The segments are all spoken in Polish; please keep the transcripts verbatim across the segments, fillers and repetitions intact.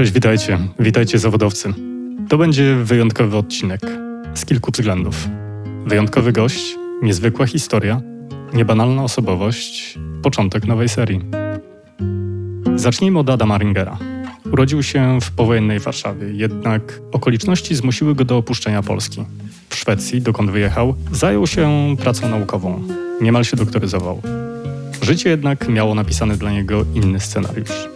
Cześć, witajcie. Witajcie zawodowcy. To będzie wyjątkowy odcinek z kilku względów. Wyjątkowy gość, niezwykła historia, niebanalna osobowość, początek nowej serii. Zacznijmy od Adama Ringera. Urodził się w powojennej Warszawie, jednak okoliczności zmusiły go do opuszczenia Polski. W Szwecji, dokąd wyjechał, zajął się pracą naukową. Niemal się doktoryzował. Życie jednak miało napisany dla niego inny scenariusz.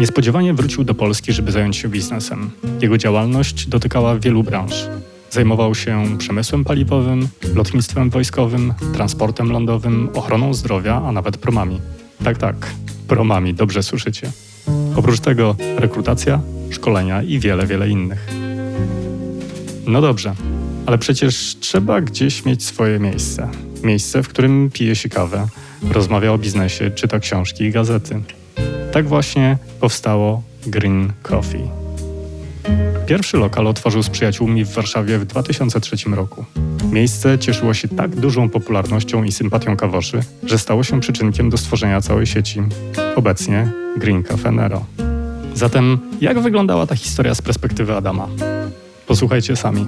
Niespodziewanie wrócił do Polski, żeby zająć się biznesem. Jego działalność dotykała wielu branż. Zajmował się przemysłem paliwowym, lotnictwem wojskowym, transportem lądowym, ochroną zdrowia, a nawet promami. Tak, tak, promami, dobrze słyszycie. Oprócz tego rekrutacja, szkolenia i wiele, wiele innych. No dobrze, ale przecież trzeba gdzieś mieć swoje miejsce. Miejsce, w którym pije się kawę, rozmawia o biznesie, czyta książki i gazety. Tak właśnie powstało Green Caffè. Pierwszy lokal otworzył z przyjaciółmi w Warszawie w dwa tysiące trzecim roku. Miejsce cieszyło się tak dużą popularnością i sympatią kawoszy, że stało się przyczynkiem do stworzenia całej sieci. Obecnie Green Caffè Nero. Zatem jak wyglądała ta historia z perspektywy Adama? Posłuchajcie sami.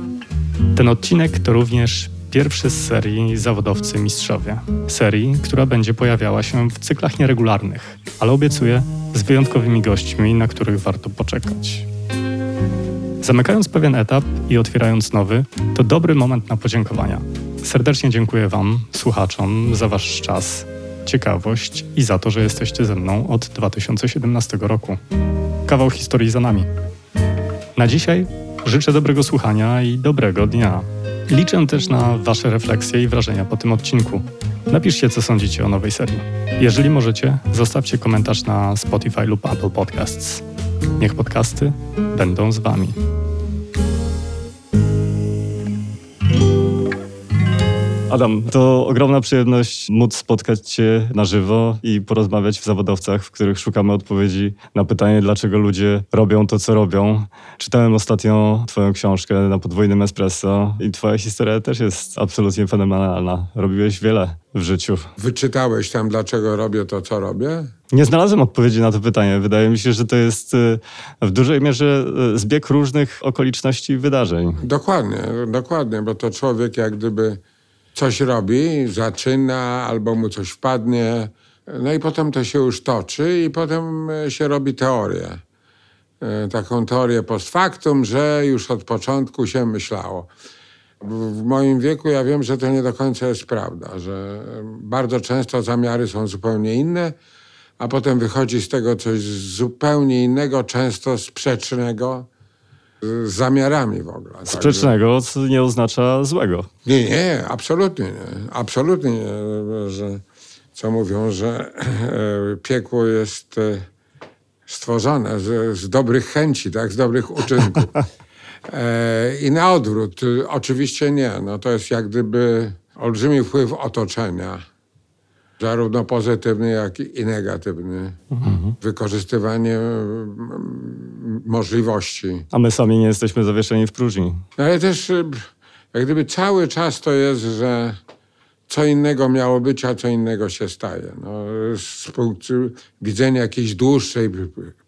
Ten odcinek to również pierwszy z serii Zawodowcy Mistrzowie. Serii, która będzie pojawiała się w cyklach nieregularnych, ale obiecuję z wyjątkowymi gośćmi, na których warto poczekać. Zamykając pewien etap i otwierając nowy, to dobry moment na podziękowania. Serdecznie dziękuję Wam, słuchaczom, za Wasz czas, ciekawość i za to, że jesteście ze mną od dwa tysiące siedemnastego roku. Kawał historii za nami. Na dzisiaj życzę dobrego słuchania i dobrego dnia. Liczę też na Wasze refleksje i wrażenia po tym odcinku. Napiszcie, co sądzicie o nowej serii. Jeżeli możecie, zostawcie komentarz na Spotify lub Apple Podcasts. Niech podcasty będą z Wami. Adam, to ogromna przyjemność móc spotkać Cię na żywo i porozmawiać w zawodowcach, w których szukamy odpowiedzi na pytanie, dlaczego ludzie robią to, co robią. Czytałem ostatnio Twoją książkę na podwójnym espresso i Twoja historia też jest absolutnie fenomenalna. Robiłeś wiele w życiu. Wyczytałeś tam, dlaczego robię to, co robię? Nie znalazłem odpowiedzi na to pytanie. Wydaje mi się, że to jest w dużej mierze zbieg różnych okoliczności i wydarzeń. Dokładnie, dokładnie, bo to człowiek jak gdyby coś robi, zaczyna, albo mu coś wpadnie, no i potem to się już toczy i potem się robi teorię. Taką teorię post factum, że już od początku się myślało. W moim wieku ja wiem, że to nie do końca jest prawda, że bardzo często zamiary są zupełnie inne, a potem wychodzi z tego coś zupełnie innego, często sprzecznego z zamiarami w ogóle. Sprzecznego, co nie oznacza złego. Nie, nie, absolutnie nie. Absolutnie nie, że, co mówią, że piekło jest stworzone z, z dobrych chęci, tak, z dobrych uczynków. I na odwrót, oczywiście nie. No to jest jak gdyby olbrzymi wpływ otoczenia, zarówno pozytywny, jak i negatywny. Mhm. Wykorzystywanie możliwości. A my sami nie jesteśmy zawieszeni w próżni. No ale też jak gdyby cały czas to jest, że co innego miało być, a co innego się staje. No, z punktu widzenia jakiejś dłuższej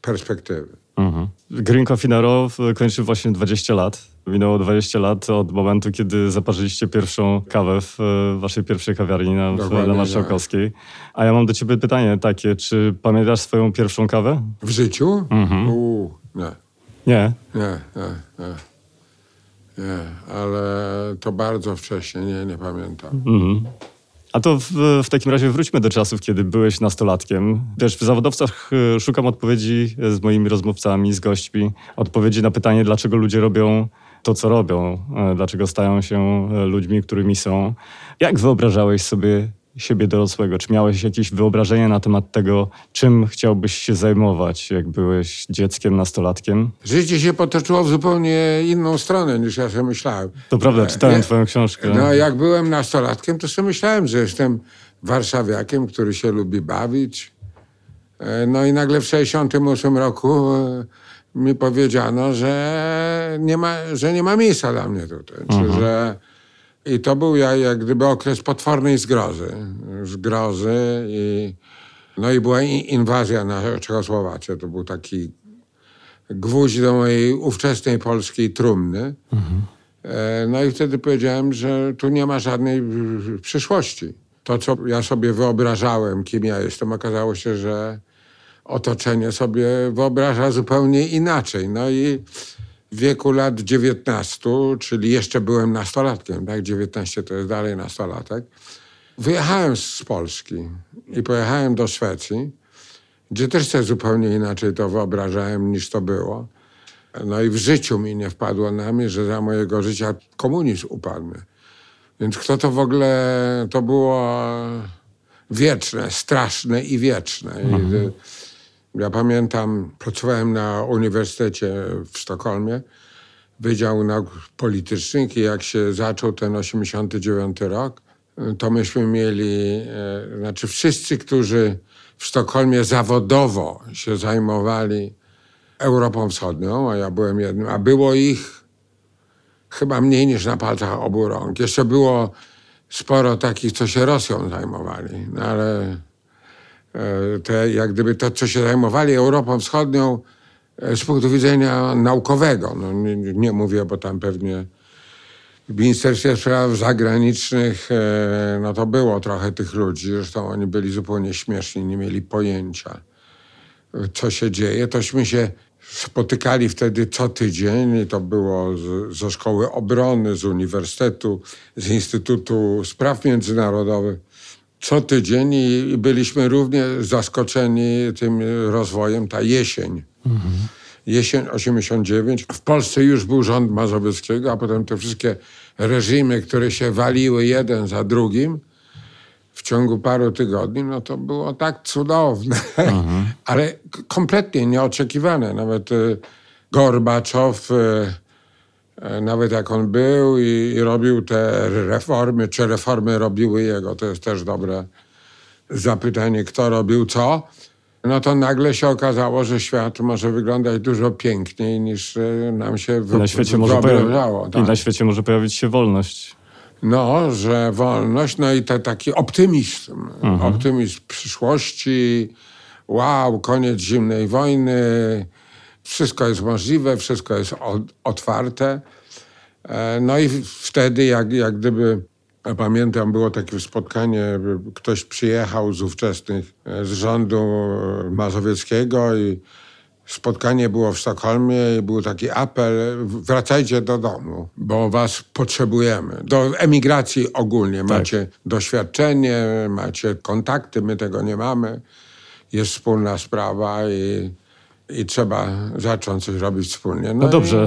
perspektywy. Mhm. Green Caffè Nero kończy właśnie dwadzieścia lat. Minęło dwadzieścia lat od momentu, kiedy zaparzyliście pierwszą kawę w waszej pierwszej kawiarni na, na Marszałkowskiej. A ja mam do ciebie pytanie takie, czy pamiętasz swoją pierwszą kawę? W życiu? Mhm. Uuu, nie. Nie? Nie, nie, nie. Nie, ale to bardzo wcześnie, nie, nie pamiętam. Mhm. A to w, w takim razie wróćmy do czasów, kiedy byłeś nastolatkiem. Wiesz, w zawodowcach szukam odpowiedzi z moimi rozmówcami, z gośćmi. Odpowiedzi na pytanie, dlaczego ludzie robią to, co robią. Dlaczego stają się ludźmi, którymi są. Jak wyobrażałeś sobie siebie dorosłego? Czy miałeś jakieś wyobrażenie na temat tego, czym chciałbyś się zajmować, jak byłeś dzieckiem, nastolatkiem? Życie się potoczyło w zupełnie inną stronę, niż ja sobie myślałem. To prawda, czytałem ja, twoją książkę. No, jak byłem nastolatkiem, to sobie myślałem, że jestem warszawiakiem, który się lubi bawić. No i nagle w sześćdziesiątym ósmym roku mi powiedziano, że nie ma, że nie ma miejsca dla mnie tutaj. Czy, że I to był ja, jak gdyby okres potwornej zgrozy. Zgrozy i... No i była inwazja na Czechosłowację. To był taki gwóźdź do mojej ówczesnej polskiej trumny. Mhm. No i wtedy powiedziałem, że tu nie ma żadnej przyszłości. To, co ja sobie wyobrażałem, kim ja jestem, okazało się, że otoczenie sobie wyobraża zupełnie inaczej. No i w wieku lat dziewiętnastu, czyli jeszcze byłem nastolatkiem, tak? dziewiętnaście to jest dalej nastolatek. Wyjechałem z Polski i pojechałem do Szwecji, gdzie też sobie zupełnie inaczej to wyobrażałem, niż to było. No i w życiu mi nie wpadło na myśl, że za mojego życia komunizm upadł. Więc kto to w ogóle... To było wieczne, straszne i wieczne. Mhm. Ja pamiętam, pracowałem na Uniwersytecie w Sztokholmie, Wydział Nauk Politycznych, i jak się zaczął ten osiemdziesiąty dziewiąty rok, to myśmy mieli... Znaczy wszyscy, którzy w Sztokholmie zawodowo się zajmowali Europą Wschodnią, a ja byłem jednym, a było ich chyba mniej niż na palcach obu rąk. Jeszcze było sporo takich, co się Rosją zajmowali, no ale te, jak gdyby to, co się zajmowali Europą Wschodnią z punktu widzenia naukowego, no nie, nie mówię, bo tam pewnie w Ministerstwie Spraw Zagranicznych no to było trochę tych ludzi, zresztą oni byli zupełnie śmieszni, nie mieli pojęcia, co się dzieje. Tośmy się spotykali wtedy co tydzień i to było z, ze Szkoły Obrony, z Uniwersytetu, z Instytutu Spraw Międzynarodowych. Co tydzień i, i byliśmy równie zaskoczeni tym rozwojem, ta jesień. Mhm. Jesień osiemdziesiąt dziewięć. W Polsce już był rząd Mazowieckiego, a potem te wszystkie reżimy, które się waliły jeden za drugim, w ciągu paru tygodni, no to było tak cudowne, mhm. ale kompletnie nieoczekiwane. Nawet y, Gorbaczow, y, y, nawet jak on był i, i robił te reformy, czy reformy robiły jego, to jest też dobre zapytanie, kto robił co, no to nagle się okazało, że świat może wyglądać dużo piękniej niż y, nam się wyobrażało. Tak. I na świecie może pojawić się wolność. No, że wolność, no i te, taki optymizm, mhm. optymizm przyszłości, wow, koniec zimnej wojny, wszystko jest możliwe, wszystko jest otwarte. No i wtedy, jak, jak gdyby, ja pamiętam, było takie spotkanie, ktoś przyjechał z ówczesnych, z rządu mazowieckiego i spotkanie było w Sztokholmie i był taki apel, wracajcie do domu, bo was potrzebujemy. Do emigracji ogólnie. Tak. Macie doświadczenie, macie kontakty, my tego nie mamy. Jest wspólna sprawa i, i trzeba zacząć coś robić wspólnie. No, no dobrze,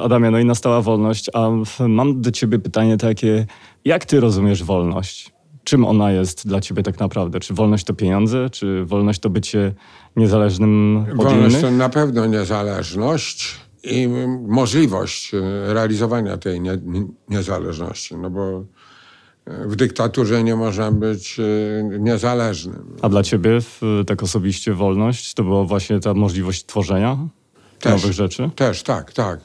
i... Adamie, no i nastała wolność, a mam do ciebie pytanie takie, jak ty rozumiesz wolność? Czym ona jest dla ciebie tak naprawdę? Czy wolność to pieniądze? Czy wolność to bycie niezależnym od innych? Wolność to na pewno niezależność i możliwość realizowania tej nie, niezależności. No bo w dyktaturze nie można być niezależnym. A dla ciebie tak osobiście wolność to była właśnie ta możliwość tworzenia też nowych rzeczy? Też, tak, tak.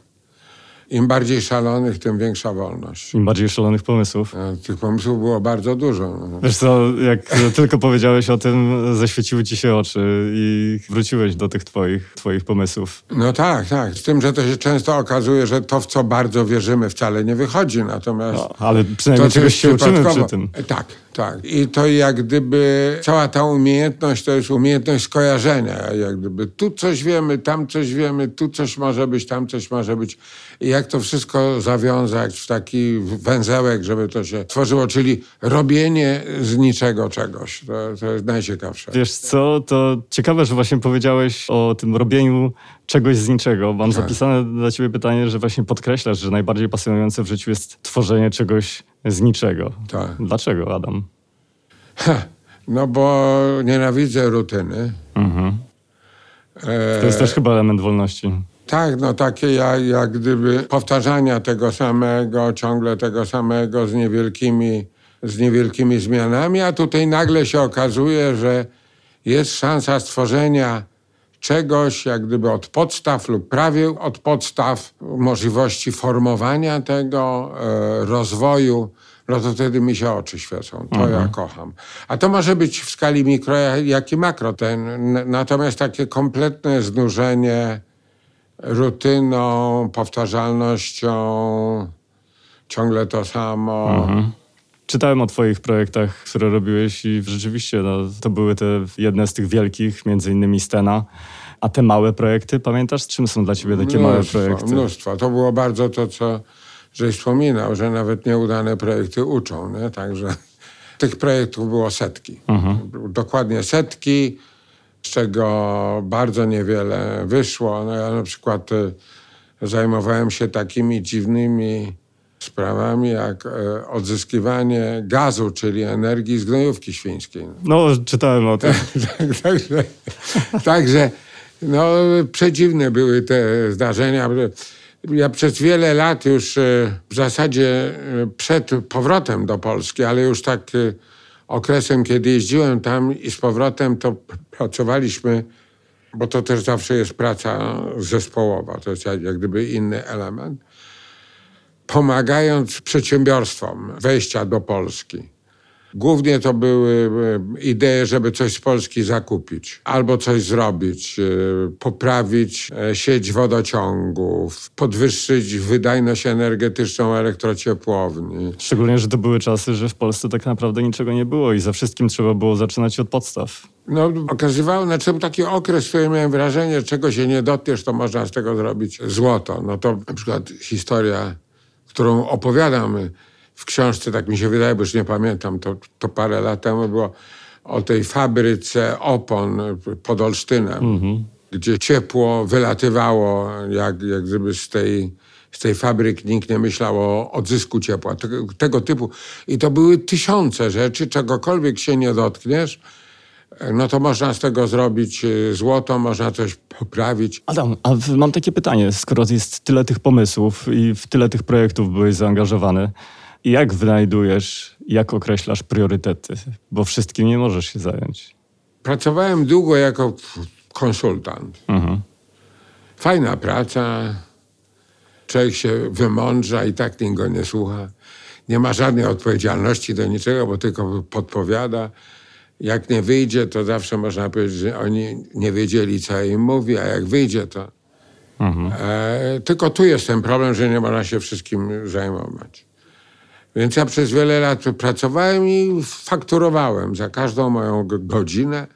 Im bardziej szalonych, tym większa wolność. Im bardziej szalonych pomysłów. Tych pomysłów było bardzo dużo. Wiesz co, jak tylko powiedziałeś o tym, zaświeciły ci się oczy i wróciłeś do tych twoich, twoich pomysłów. No tak, tak. Z tym, że to się często okazuje, że to, w co bardzo wierzymy, wcale nie wychodzi. Natomiast... No, ale przynajmniej czegoś się uczymy przy tym. Tak, tak. I to jak gdyby cała ta umiejętność, to jest umiejętność skojarzenia. Jak gdyby tu coś wiemy, tam coś wiemy, tu coś może być, tam coś może być. I jak to wszystko zawiązać w taki węzełek, żeby to się tworzyło, czyli robienie z niczego czegoś. To, to jest najciekawsze. Wiesz co, to ciekawe, że właśnie powiedziałeś o tym robieniu czegoś z niczego. Mam tak. zapisane dla ciebie pytanie, że właśnie podkreślasz, że najbardziej pasjonujące w życiu jest tworzenie czegoś z niczego. Tak. Dlaczego, Adam? Ha, no bo nienawidzę rutyny. Mhm. To jest też chyba element wolności. Tak, no takie jak, jak gdyby powtarzania tego samego, ciągle tego samego z niewielkimi, z niewielkimi zmianami, a tutaj nagle się okazuje, że jest szansa stworzenia czegoś jak gdyby od podstaw lub prawie od podstaw, możliwości formowania tego, e, rozwoju, no to wtedy mi się oczy świecą. To mhm. ja kocham. A to może być w skali mikro, jak i makro. Ten, natomiast takie kompletne znużenie rutyną, powtarzalnością, ciągle to samo. Mhm. Czytałem o twoich projektach, które robiłeś i rzeczywiście no, to były te jedne z tych wielkich, między innymi Stena. A te małe projekty, pamiętasz, czym są dla ciebie takie małe projekty? Mnóstwo. To było bardzo to, co żeś wspominał, że nawet nieudane projekty uczą. Nie? Także tych projektów było setki. Mhm. Dokładnie setki, z czego bardzo niewiele wyszło. No ja na przykład zajmowałem się takimi dziwnymi sprawami jak e, odzyskiwanie gazu, czyli energii z gnojówki świńskiej. No, czytałem o tym. Także, także no, przedziwne były te zdarzenia. Ja przez wiele lat już e, w zasadzie e, przed powrotem do Polski, ale już tak e, okresem, kiedy jeździłem tam i z powrotem, to pracowaliśmy, bo to też zawsze jest praca zespołowa, to jest jak gdyby inny element, pomagając przedsiębiorstwom wejścia do Polski. Głównie to były idee, żeby coś z Polski zakupić, albo coś zrobić, poprawić sieć wodociągów, podwyższyć wydajność energetyczną elektrociepłowni. Szczególnie, że to były czasy, że w Polsce tak naprawdę niczego nie było i za wszystkim trzeba było zaczynać od podstaw. No, okazywało, znaczy taki okres, w którym miałem wrażenie, czego się nie dotkniesz, to można z tego zrobić złoto. No to na przykład historia, którą opowiadam w książce, tak mi się wydaje, bo już nie pamiętam, to, to parę lat temu było o tej fabryce opon pod Olsztynem, mm-hmm. gdzie ciepło wylatywało, jak, jak gdyby z tej, z tej fabryki nikt nie myślał o odzysku ciepła, te, tego typu. I to były tysiące rzeczy, czegokolwiek się nie dotkniesz, no to można z tego zrobić złoto, można coś poprawić. Adam, a mam takie pytanie, skoro jest tyle tych pomysłów i w tyle tych projektów byłeś zaangażowany, jak wynajdujesz, jak określasz priorytety? Bo wszystkim nie możesz się zająć. Pracowałem długo jako konsultant. Mhm. Fajna praca, człowiek się wymądrza i tak nikt go nie słucha. Nie ma żadnej odpowiedzialności do niczego, bo tylko podpowiada. Jak nie wyjdzie, to zawsze można powiedzieć, że oni nie wiedzieli, co im mówi, a jak wyjdzie, to... Mhm. E, tylko tu jest ten problem, że nie można się wszystkim zajmować. Więc ja przez wiele lat pracowałem i fakturowałem za każdą moją godzinę.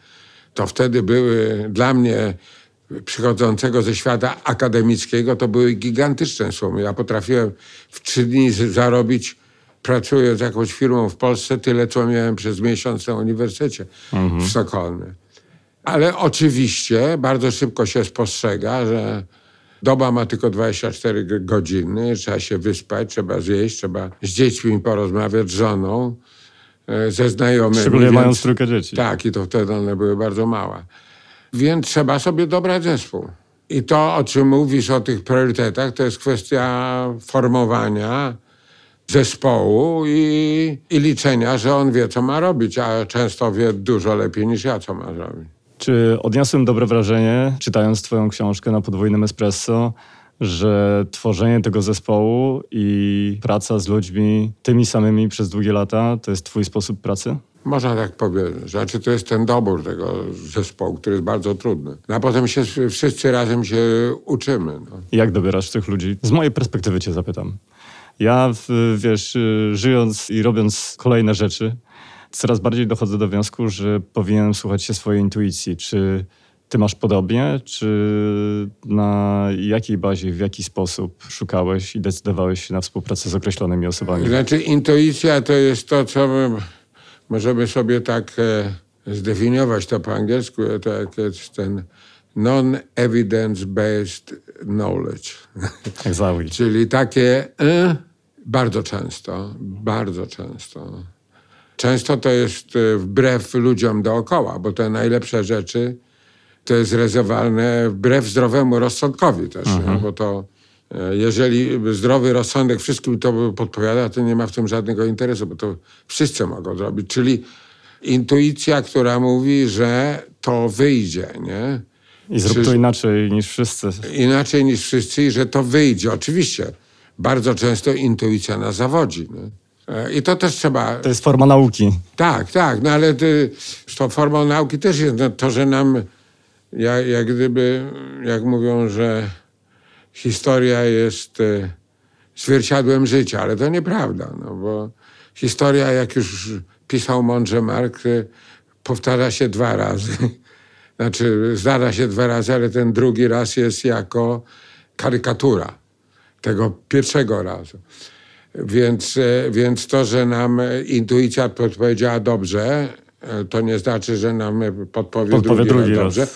To wtedy były dla mnie, przychodzącego ze świata akademickiego, to były gigantyczne sumy. Ja potrafiłem w trzy dni zarobić, pracuję z jakąś firmą w Polsce, tyle co miałem przez miesiąc na Uniwersytecie mhm. w Sztokholmie. Ale oczywiście bardzo szybko się spostrzega, że doba ma tylko dwadzieścia cztery godziny, trzeba się wyspać, trzeba zjeść, trzeba z dziećmi porozmawiać, z żoną, ze znajomymi. Szczególnie więc, mając trójkę dzieci. Tak, i to wtedy one były bardzo małe. Więc trzeba sobie dobrać zespół. I to, o czym mówisz, o tych priorytetach, to jest kwestia formowania zespołu i, i liczenia, że on wie, co ma robić, a często wie dużo lepiej niż ja, co ma zrobić. Czy odniosłem dobre wrażenie, czytając twoją książkę na podwójnym espresso, że tworzenie tego zespołu i praca z ludźmi tymi samymi przez długie lata to jest twój sposób pracy? Można tak powiedzieć. Znaczy to jest ten dobór tego zespołu, który jest bardzo trudny. A potem się wszyscy razem się uczymy. No. Jak dobierasz tych ludzi? Z mojej perspektywy cię zapytam. Ja, wiesz, żyjąc i robiąc kolejne rzeczy, coraz bardziej dochodzę do wniosku, że powinienem słuchać się swojej intuicji. Czy ty masz podobnie? Czy na jakiej bazie, w jaki sposób szukałeś i decydowałeś się na współpracę z określonymi osobami? Znaczy intuicja to jest to, co my możemy sobie tak e, zdefiniować to po angielsku, to jak jest ten non-evidence-based knowledge. Exactly. Czyli takie y, bardzo często, bardzo często. Często to jest wbrew ludziom dookoła, bo te najlepsze rzeczy to jest realizowane wbrew zdrowemu rozsądkowi też. Mhm. Bo to jeżeli zdrowy rozsądek wszystkim to podpowiada, to nie ma w tym żadnego interesu, bo to wszyscy mogą zrobić. Czyli intuicja, która mówi, że to wyjdzie, nie? I zrób to Czy, inaczej niż wszyscy. Inaczej niż wszyscy i że to wyjdzie. Oczywiście bardzo często intuicja nas zawodzi. Nie? I to też trzeba... To jest forma nauki. Tak, tak. No ale ty, to formą nauki też jest no, to, że nam, jak, jak gdyby, jak mówią, że historia jest zwierciadłem życia, ale to nieprawda, no bo historia, jak już pisał mądrze Marx, powtarza się dwa razy. Znaczy zdarza się dwa razy, ale ten drugi raz jest jako karykatura tego pierwszego razu. Więc, więc to, że nam intuicja podpowiedziała dobrze, to nie znaczy, że nam podpowie, podpowie drugi, drugi raz dobrze.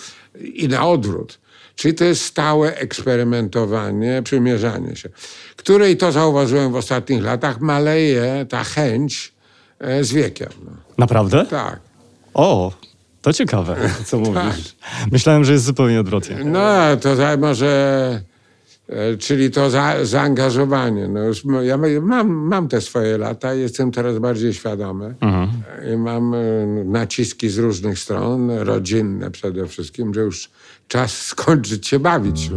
I na odwrót. Czyli to jest stałe eksperymentowanie, przymierzanie się, której to zauważyłem w ostatnich latach, maleje ta chęć z wiekiem. Naprawdę? Tak. O, to ciekawe, co mówisz. Tak. Myślałem, że jest zupełnie odwrotnie. No, to może... Czyli to za, zaangażowanie. No już ja mam, mam te swoje lata, jestem teraz bardziej świadomy. Mhm. I mam naciski z różnych stron, rodzinne przede wszystkim, że już czas skończyć się bawić.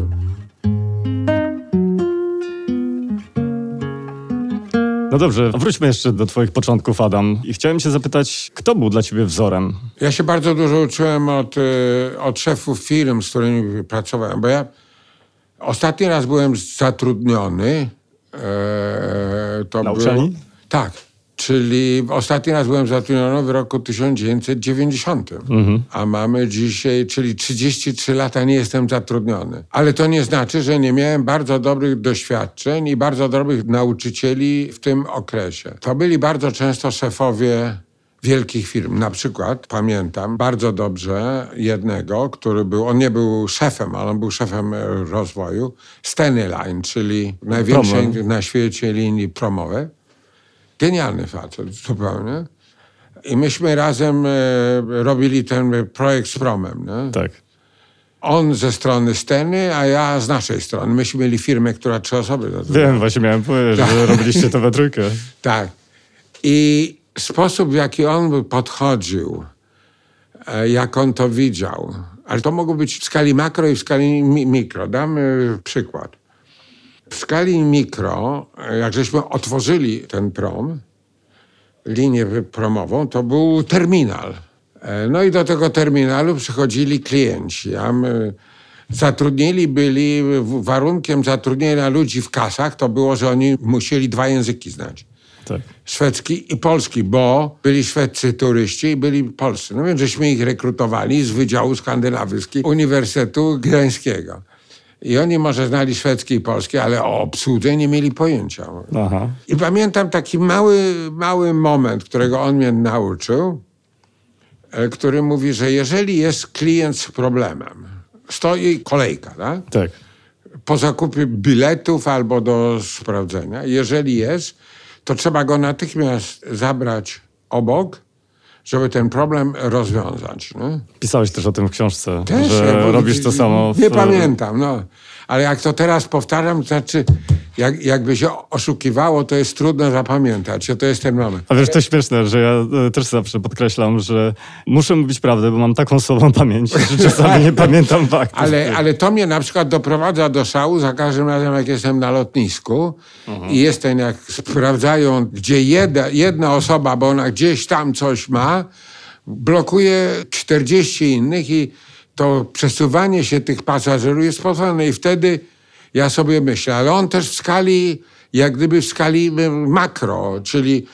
No dobrze, wróćmy jeszcze do twoich początków, Adam. I chciałem cię zapytać, kto był dla ciebie wzorem? Ja się bardzo dużo uczyłem od, od szefów firm, z którymi pracowałem, bo ja ostatni raz byłem zatrudniony. E, to na uczelni? Był, tak. Czyli ostatni raz byłem zatrudniony w roku tysiąc dziewięćset dziewięćdziesiątym. Mm-hmm. A mamy dzisiaj, czyli trzydzieści trzy lata nie jestem zatrudniony. Ale to nie znaczy, że nie miałem bardzo dobrych doświadczeń i bardzo dobrych nauczycieli w tym okresie. To byli bardzo często szefowie wielkich firm. Na przykład pamiętam bardzo dobrze jednego, który był, on nie był szefem, ale on był szefem rozwoju, Steny Line, czyli największej Promo. na świecie linii promowej. Genialny facet, zupełnie. I myśmy razem robili ten projekt z Promem. Nie? Tak. On ze strony Steny, a ja z naszej strony. Myśmy mieli firmę, która trzy osoby zatrudniała. Wiem, właśnie miałem powiedzieć, tak, że robiliście to we trójkę. Tak. I sposób, w jaki on podchodził, jak on to widział, ale to mogło być w skali makro i w skali mi- mikro. Dam przykład. W skali mikro, jak żeśmy otworzyli ten prom, linię promową, to był terminal. No i do tego terminalu przychodzili klienci. Zatrudnieni byli, warunkiem zatrudnienia ludzi w kasach to było, że oni musieli dwa języki znać. Tak. Szwedzki i polski, bo byli szwedcy turyści i byli polscy. No więc żeśmy ich rekrutowali z Wydziału Skandynawskiego Uniwersytetu Gdańskiego. I oni może znali szwedzki i polski, ale o obsłudze nie mieli pojęcia. Aha. I pamiętam taki mały, mały moment, którego on mnie nauczył, który mówi, że jeżeli jest klient z problemem, stoi kolejka, tak? Tak. Po zakupie biletów albo do sprawdzenia, jeżeli jest, to trzeba go natychmiast zabrać obok, żeby ten problem rozwiązać. No? Pisałeś też o tym w książce, też, że ja, robisz to samo. W... Nie pamiętam, no. Ale jak to teraz powtarzam, to znaczy, jak, jakby się oszukiwało, to jest trudno zapamiętać. To jest ten moment. A wiesz, to śmieszne, że ja też zawsze podkreślam, że muszę mówić prawdę, bo mam taką słabą pamięć, że czasami nie pamiętam faktów. Ale, ale to mnie na przykład doprowadza do szału za każdym razem, jak jestem na lotnisku. Mhm. I jestem, jak sprawdzają, gdzie jedna, jedna osoba, bo ona gdzieś tam coś ma, blokuje czterdzieści innych i to przesuwanie się tych pasażerów jest pozorne i wtedy ja sobie myślę, ale on też w skali, jak gdyby w skali makro, czyli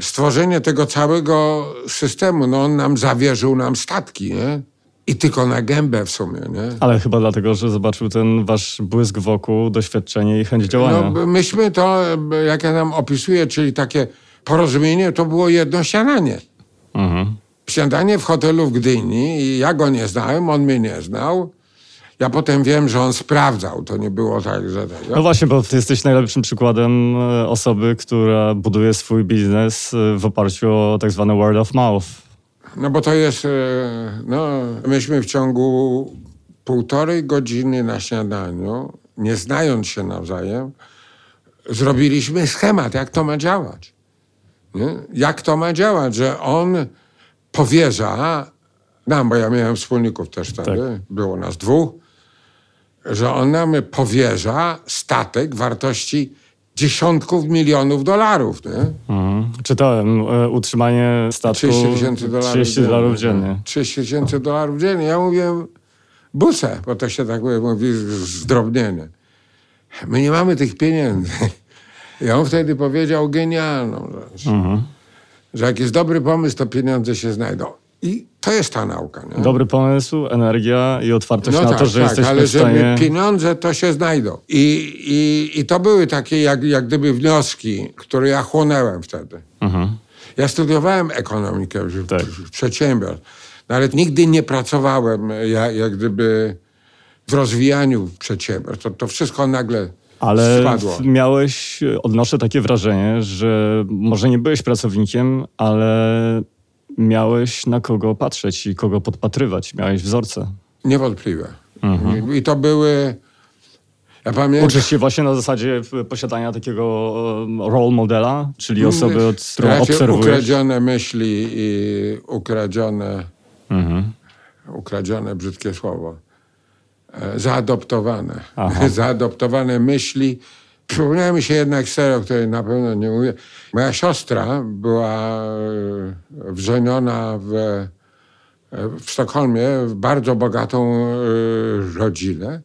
stworzenie tego całego systemu, no on nam zawierzył nam statki, nie? I tylko na gębę w sumie, nie? Ale chyba dlatego, że zobaczył ten wasz błysk wokół, doświadczenie i chęć działania. No, myśmy to, jak ja nam opisuję, czyli takie porozumienie, to było jedno śniadanie. Mhm. Śniadanie w hotelu w Gdyni i ja go nie znałem, on mnie nie znał. Ja potem wiem, że on sprawdzał. To nie było tak, że... No właśnie, bo ty jesteś najlepszym przykładem osoby, która buduje swój biznes w oparciu o tak zwane word of mouth. No bo to jest... No, myśmy w ciągu półtorej godziny na śniadaniu, nie znając się nawzajem, zrobiliśmy schemat, jak to ma działać. Nie? Jak to ma działać, że on... powierza nam, bo ja miałem wspólników też wtedy, tak, było nas dwóch, że on nam powierza statek wartości dziesiątków milionów dolarów. Nie? Mhm. Czytałem e, utrzymanie statku trzydzieści tysięcy dolarów dziennie. trzydzieści tysięcy dolarów dziennie. Ja mówię buce, bo to się tak mówi, zdrobnienie. my nie mamy tych pieniędzy. I on wtedy powiedział genialną rzecz, mhm. że jak jest dobry pomysł, to pieniądze się znajdą. I to jest ta nauka. Nie? Dobry pomysł, energia i otwartość no na tak, to, że tak, jesteśmy ale w stanie... żeby pieniądze to się znajdą. I, i, i to były takie jak, jak gdyby wnioski, które ja chłonęłem wtedy. Mhm. Ja studiowałem ekonomikę tak. przedsiębiorstw, no ale nigdy nie pracowałem ja, jak gdyby w rozwijaniu przedsiębiorstw. To, to wszystko nagle... Ale spadło. Miałeś, odnoszę takie wrażenie, że może nie byłeś pracownikiem, ale miałeś na kogo patrzeć i kogo podpatrywać. Miałeś wzorce. Niewątpliwie. Mhm. I to były... Ja pamiętam... Uczysz się właśnie na zasadzie posiadania takiego role modela, czyli osoby, od której obserwujesz. Ukradzione myśli i ukradzione... Mhm. Ukradzione, brzydkie słowo. Zaadoptowane. Zaadoptowane myśli. Przypomniała mi się jednak serio, o której na pewno nie mówię. Moja siostra była wrzeniona w, w Sztokholmie w bardzo bogatą rodzinę,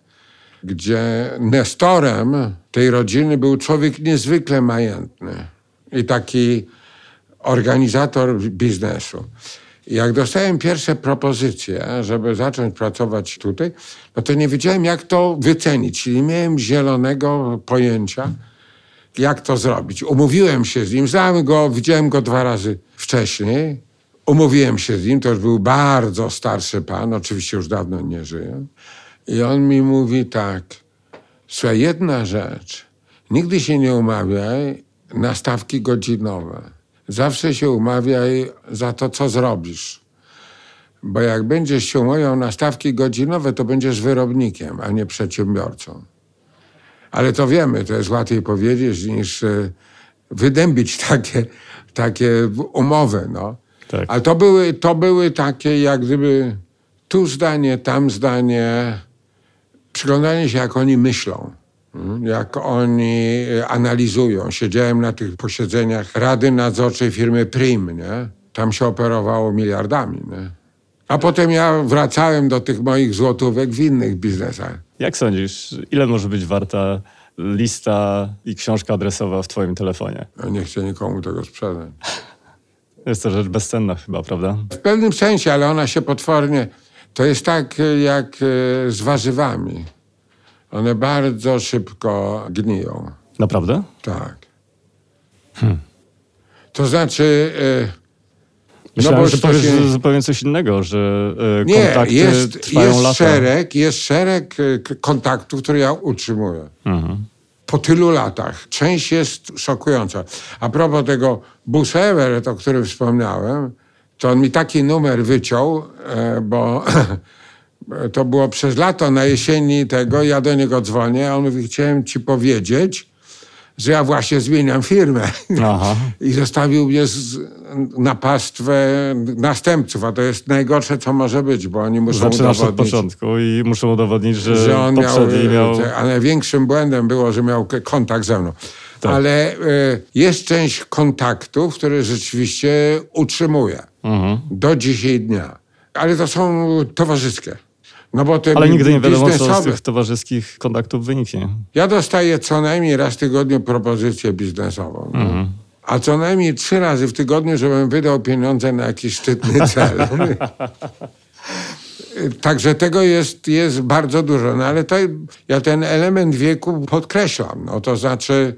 gdzie nestorem tej rodziny był człowiek niezwykle majętny i taki organizator biznesu. Jak dostałem pierwsze propozycje, żeby zacząć pracować tutaj, no to nie wiedziałem, jak to wycenić. Czyli nie miałem zielonego pojęcia, jak to zrobić. Umówiłem się z nim, znałem go, widziałem go dwa razy wcześniej. Umówiłem się z nim, to już był bardzo starszy pan, oczywiście już dawno nie żyje. I on mi mówi tak, słuchaj, jedna rzecz, nigdy się nie umawiaj na stawki godzinowe. Zawsze się umawiaj za to, co zrobisz. Bo jak będziesz się umawiał na stawki godzinowe, to będziesz wyrobnikiem, a nie przedsiębiorcą. Ale to wiemy, to jest łatwiej powiedzieć, niż wydębić takie, takie umowy. No. Tak. Ale to były, to były takie jak gdyby tu zdanie, tam zdanie. Przyglądanie się, jak oni myślą. Jak oni analizują. Siedziałem na tych posiedzeniach Rady Nadzorczej firmy Prim, nie? Tam się operowało miliardami, nie? A potem ja wracałem do tych moich złotówek w innych biznesach. Jak sądzisz, ile może być warta lista i książka adresowa w twoim telefonie? Ja nie chcę nikomu tego sprzedać. Jest to rzecz bezcenna chyba, prawda? W pewnym sensie, ale ona się potwornie... To jest tak jak z warzywami. One bardzo szybko gniją. Naprawdę? Tak. Hmm. To znaczy... Yy, Myślałem, no bo że powiesz się... zupełnie coś innego, że yy, nie, kontakty jest, trwają jest lata. Szereg, jest szereg kontaktów, które ja utrzymuję. Mhm. Po tylu latach. Część jest szokująca. A propos tego Busewera, o którym wspomniałem, to on mi taki numer wyciął, yy, bo... To było przez lato, na jesieni tego, ja do niego dzwonię, a on mówi, chciałem ci powiedzieć, że ja właśnie zmieniam firmę. Aha. I zostawił mnie z, na pastwę następców, a to jest najgorsze, co może być, bo oni muszą Zaczynasz udowodnić... Zaczynasz od początku i muszą udowodnić, że, że on miał, miał... Ale największym błędem było, że miał kontakt ze mną. Tak. Ale y, jest część kontaktów, które rzeczywiście utrzymuje mhm. do dzisiaj dnia. Ale to są towarzyskie. No bo ale nigdy nie wiadomo, co z tych towarzyskich kontaktów wyniknie. Ja dostaję co najmniej raz w tygodniu propozycję biznesową. Mm-hmm. No. A co najmniej trzy razy w tygodniu, żebym wydał pieniądze na jakiś szczytny cel. Także tego jest, jest bardzo dużo. No ale to, ja ten element wieku podkreślam. No, to znaczy,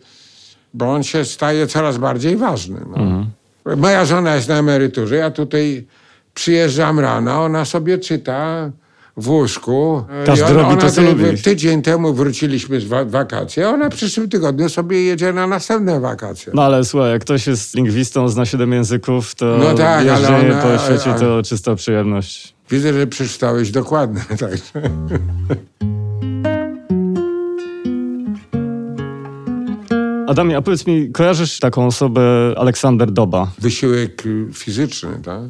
bo on się staje coraz bardziej ważny. No. Mm-hmm. Moja żona jest na emeryturze. Ja tutaj przyjeżdżam rano, ona sobie czyta... w łóżku. Każdy ona, robi to, co lubi. Tydzień temu wróciliśmy z wa- wakacji, a ona w przyszłym tygodniu sobie jedzie na następne wakacje. No ale słuchaj, jak ktoś jest lingwistą, zna siedem języków, to no tak, jeżdżenie ona, po świecie ale... to czysta przyjemność. Widzę, że przeczytałeś dokładnie. Tak. Adamie, a powiedz mi, kojarzysz taką osobę Aleksander Doba? Wysiłek fizyczny, tak?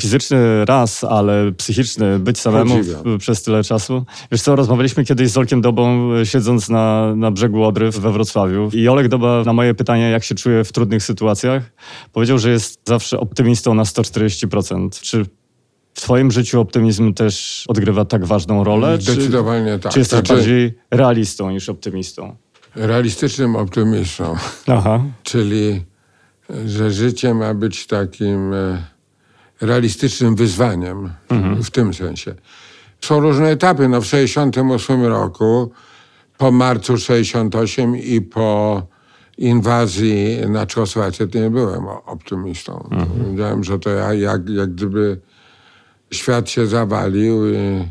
Fizyczny raz, ale psychiczny, być samemu w, przez tyle czasu. Wiesz co, rozmawialiśmy kiedyś z Olkiem Dobą, siedząc na, na brzegu Odry we Wrocławiu. I Olek Doba na moje pytanie, jak się czuje w trudnych sytuacjach, powiedział, że jest zawsze optymistą na sto czterdzieści procent. Czy W twoim życiu optymizm też odgrywa tak ważną rolę? Zdecydowanie czy, tak. Czy jesteś znaczy, bardziej realistą niż optymistą? Realistycznym optymistą. Aha. Czyli, że życie ma być takim realistycznym wyzwaniem mhm. w tym sensie. Są różne etapy. No w tysiąc dziewięćset sześćdziesiątym ósmym roku, po marcu sześćdziesiątego ósmego i po inwazji na Czechosłowację nie byłem optymistą. Mhm. Wiedziałem, że to ja, jak, jak gdyby świat się zawalił i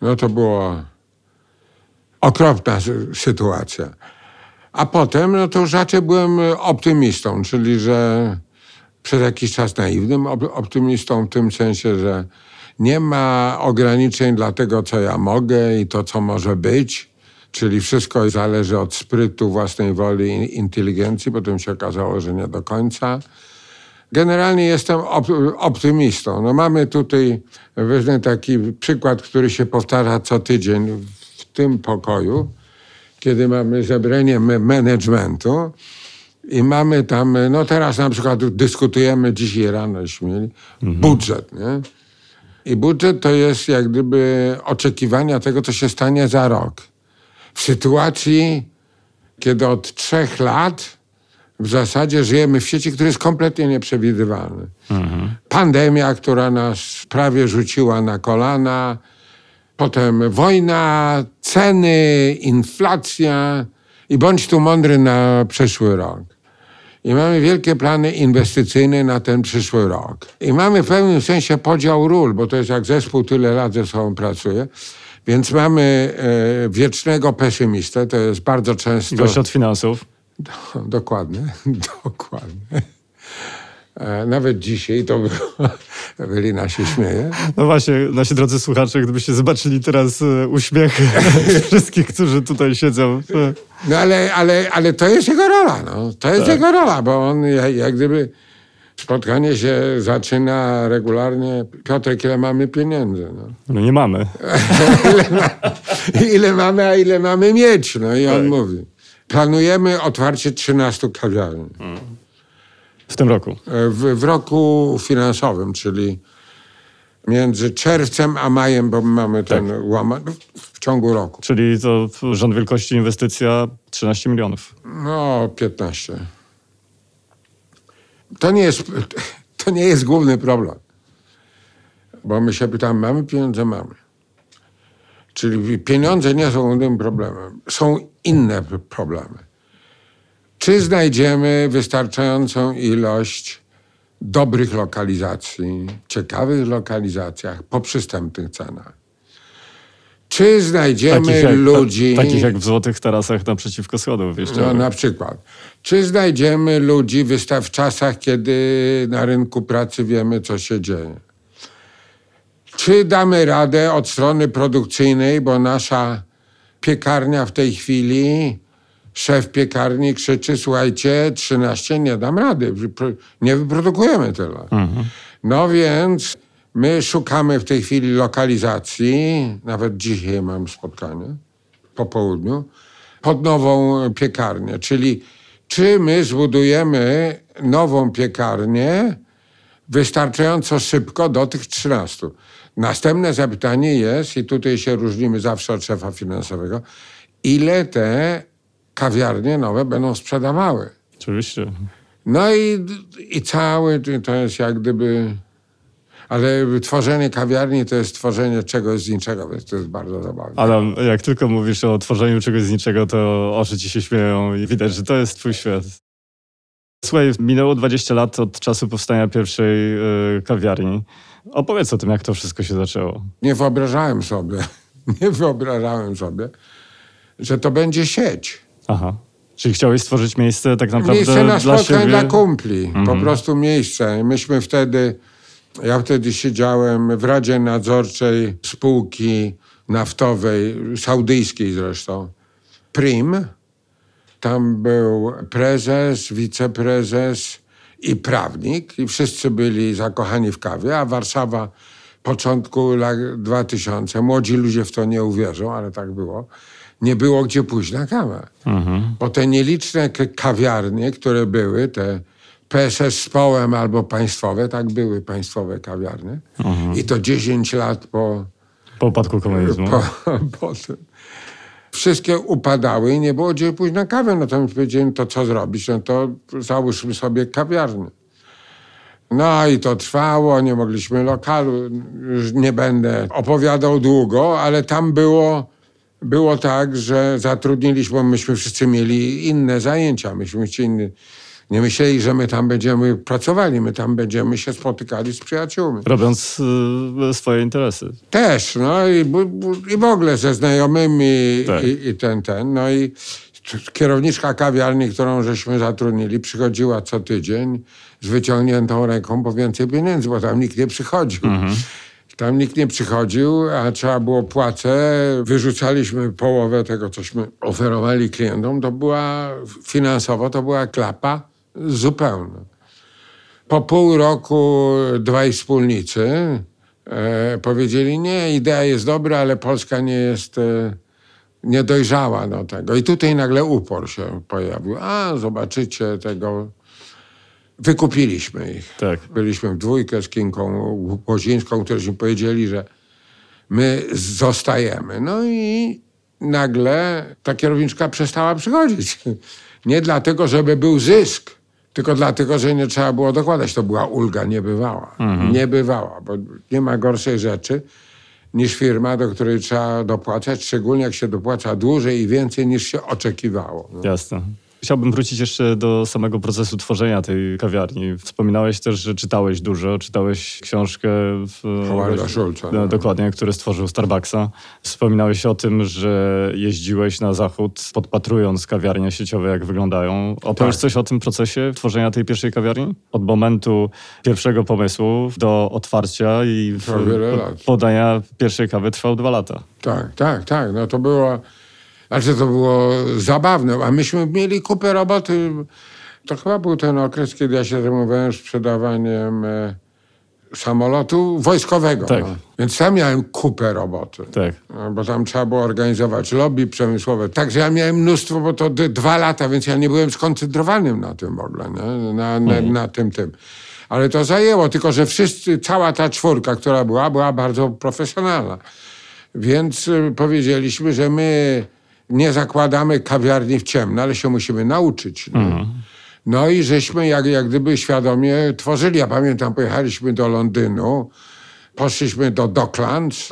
no to była okropna sytuacja. A potem no to już raczej byłem optymistą, czyli że przez jakiś czas naiwnym optymistą w tym sensie, że nie ma ograniczeń dla tego, co ja mogę i to, co może być, czyli wszystko zależy od sprytu, własnej woli i inteligencji, potem się okazało, że nie do końca. Generalnie jestem op- optymistą. No mamy tutaj weźmy taki przykład, który się powtarza co tydzień w tym pokoju, kiedy mamy zebranie managementu i mamy tam, no teraz na przykład dyskutujemy dzisiaj rano, śmieli, mhm. budżet, nie? I budżet to jest jak gdyby oczekiwania tego, co się stanie za rok. W sytuacji, kiedy od trzech lat w zasadzie żyjemy w sieci, który jest kompletnie nieprzewidywalny. Mhm. Pandemia, która nas prawie rzuciła na kolana, potem wojna, ceny, inflacja i bądź tu mądry na przyszły rok. I mamy wielkie plany inwestycyjne na ten przyszły rok. I mamy w pewnym sensie podział ról, bo to jest jak zespół tyle lat ze sobą pracuje. Więc mamy e, wiecznego pesymistę, to jest bardzo często... Gość od finansów. Do, dokładnie, dokładnie. E, nawet dzisiaj to było... Ewelina się śmieje. No właśnie, nasi drodzy słuchacze, gdybyście zobaczyli teraz e, uśmiech wszystkich, którzy tutaj siedzą. To... No ale, ale, ale to jest jego rola, no. To jest tak. jego rola, bo on jak, jak gdyby... Spotkanie się zaczyna regularnie. Piotrek, ile mamy pieniędzy? No, no nie mamy. ile, ma, ile mamy, a ile mamy mieć? No i on tak. mówi. Planujemy otwarcie trzynastu kawiarni. W tym roku? W, w roku finansowym, czyli między czerwcem a majem, bo mamy ten tak. łamacz w ciągu roku. Czyli to rząd wielkości inwestycja trzynaście milionów. No, piętnaście. To nie jest, to nie jest główny problem, bo my się pytamy, mamy pieniądze? Mamy. Czyli pieniądze nie są głównym problemem, są inne problemy. Czy znajdziemy wystarczającą ilość dobrych lokalizacji, ciekawych lokalizacjach po przystępnych cenach? Czy znajdziemy takich jak, ludzi... Ta, takich jak w Złotych Tarasach naprzeciwko schodów. No na przykład. Czy znajdziemy ludzi wystaw w czasach, kiedy na rynku pracy wiemy, co się dzieje? Czy damy radę od strony produkcyjnej, bo nasza piekarnia w tej chwili, szef piekarni krzyczy, słuchajcie, trzynaście nie dam rady, nie wyprodukujemy tyle. Mhm. No więc... My szukamy w tej chwili lokalizacji, nawet dzisiaj mam spotkanie po południu, pod nową piekarnię. Czyli czy my zbudujemy nową piekarnię wystarczająco szybko do tych trzynastu? Następne zapytanie jest, i tutaj się różnimy zawsze od szefa finansowego, ile te kawiarnie nowe będą sprzedawały? Oczywiście. No i, i cały to jest jak gdyby... Ale tworzenie kawiarni to jest tworzenie czegoś z niczego, więc to jest bardzo zabawne. Adam, jak tylko mówisz o tworzeniu czegoś z niczego, to oczy ci się śmieją i widać, że to jest twój świat. Słuchaj, minęło dwadzieścia lat od czasu powstania pierwszej yy, kawiarni. Opowiedz o tym, jak to wszystko się zaczęło. Nie wyobrażałem sobie, nie wyobrażałem sobie, że to będzie sieć. Aha. Czyli chciałeś stworzyć miejsce tak naprawdę dla siebie? Miejsce na spotkań dla kumpli. Mhm. Po prostu miejsce. Myśmy wtedy... Ja wtedy siedziałem w Radzie Nadzorczej spółki naftowej, saudyjskiej zresztą, Prim. Tam był prezes, wiceprezes i prawnik. I wszyscy byli zakochani w kawie, a Warszawa początku lat dwutysięcznych. Młodzi ludzie w to nie uwierzą, ale tak było. Nie było gdzie pójść na kawę. Mhm. Bo te nieliczne kawiarnie, które były, te P S S z P O L-em albo państwowe, tak były państwowe kawiarnie. Mhm. I to dziesięć lat po... Po upadku komunizmu. Po, po tym. Wszystkie upadały i nie było gdzie pójść na kawę. No to mi powiedzieli, to co zrobić? No to załóżmy sobie kawiarnię. No i to trwało, nie mogliśmy lokalu. Już nie będę opowiadał długo, ale tam było, było tak, że zatrudniliśmy, bo myśmy wszyscy mieli inne zajęcia. Myśmy inny, nie myśleli, że my tam będziemy pracowali, my tam będziemy się spotykali z przyjaciółmi. Robiąc y, swoje interesy. Też, no i, i w ogóle ze znajomymi tak. i, i ten, ten. No i kierowniczka kawiarni, którą żeśmy zatrudnili, przychodziła co tydzień z wyciągniętą ręką po więcej pieniędzy, bo tam nikt nie przychodził. Mhm. Tam nikt nie przychodził, a trzeba było płacę. Wyrzucaliśmy połowę tego, cośmy oferowali klientom. To była finansowo, to była klapa zupełna. Po pół roku dwaj wspólnicy e, powiedzieli, nie, idea jest dobra, ale Polska nie jest... E, niedojrzała do tego. I tutaj nagle upór się pojawił. A, zobaczycie tego. Wykupiliśmy ich. Tak. Byliśmy w dwójkę z Kinką Pozińską, którzy powiedzieli, że my zostajemy. No i nagle ta kierowniczka przestała przychodzić. Nie dlatego, żeby był zysk, tylko dlatego, że nie trzeba było dokładać. To była ulga niebywała. Mhm. Niebywała, bo nie ma gorszej rzeczy, niż firma, do której trzeba dopłacać, szczególnie jak się dopłaca dłużej i więcej niż się oczekiwało. No. Jasne. Chciałbym wrócić jeszcze do samego procesu tworzenia tej kawiarni. Wspominałeś też, że czytałeś dużo, czytałeś książkę... W... Howarda Schulza. No, no. Dokładnie, który stworzył Starbucksa. Wspominałeś o tym, że jeździłeś na zachód, podpatrując kawiarnie sieciowe, jak wyglądają. Opowiesz tak. coś o tym procesie tworzenia tej pierwszej kawiarni? Od momentu pierwszego pomysłu do otwarcia i w... podania pierwszej kawy trwał dwa lata. Tak, tak, tak. No to było... Ale to było zabawne, a myśmy mieli kupę roboty. To chyba był ten okres, kiedy ja się zajmowałem sprzedawaniem samolotu wojskowego. Tak. No. Więc tam miałem kupę roboty, tak. No, bo tam trzeba było organizować lobby przemysłowe. Także ja miałem mnóstwo, bo to d- dwa lata, więc ja nie byłem skoncentrowanym na tym w ogóle, nie? Na, na, mhm. na tym tym. Ale to zajęło, tylko że wszyscy, cała ta czwórka, która była, była bardzo profesjonalna. Więc y, powiedzieliśmy, że my... nie zakładamy kawiarni w ciemno, ale się musimy nauczyć. No, mhm. no i żeśmy jak, jak gdyby świadomie tworzyli. Ja pamiętam, pojechaliśmy do Londynu, poszliśmy do Docklands,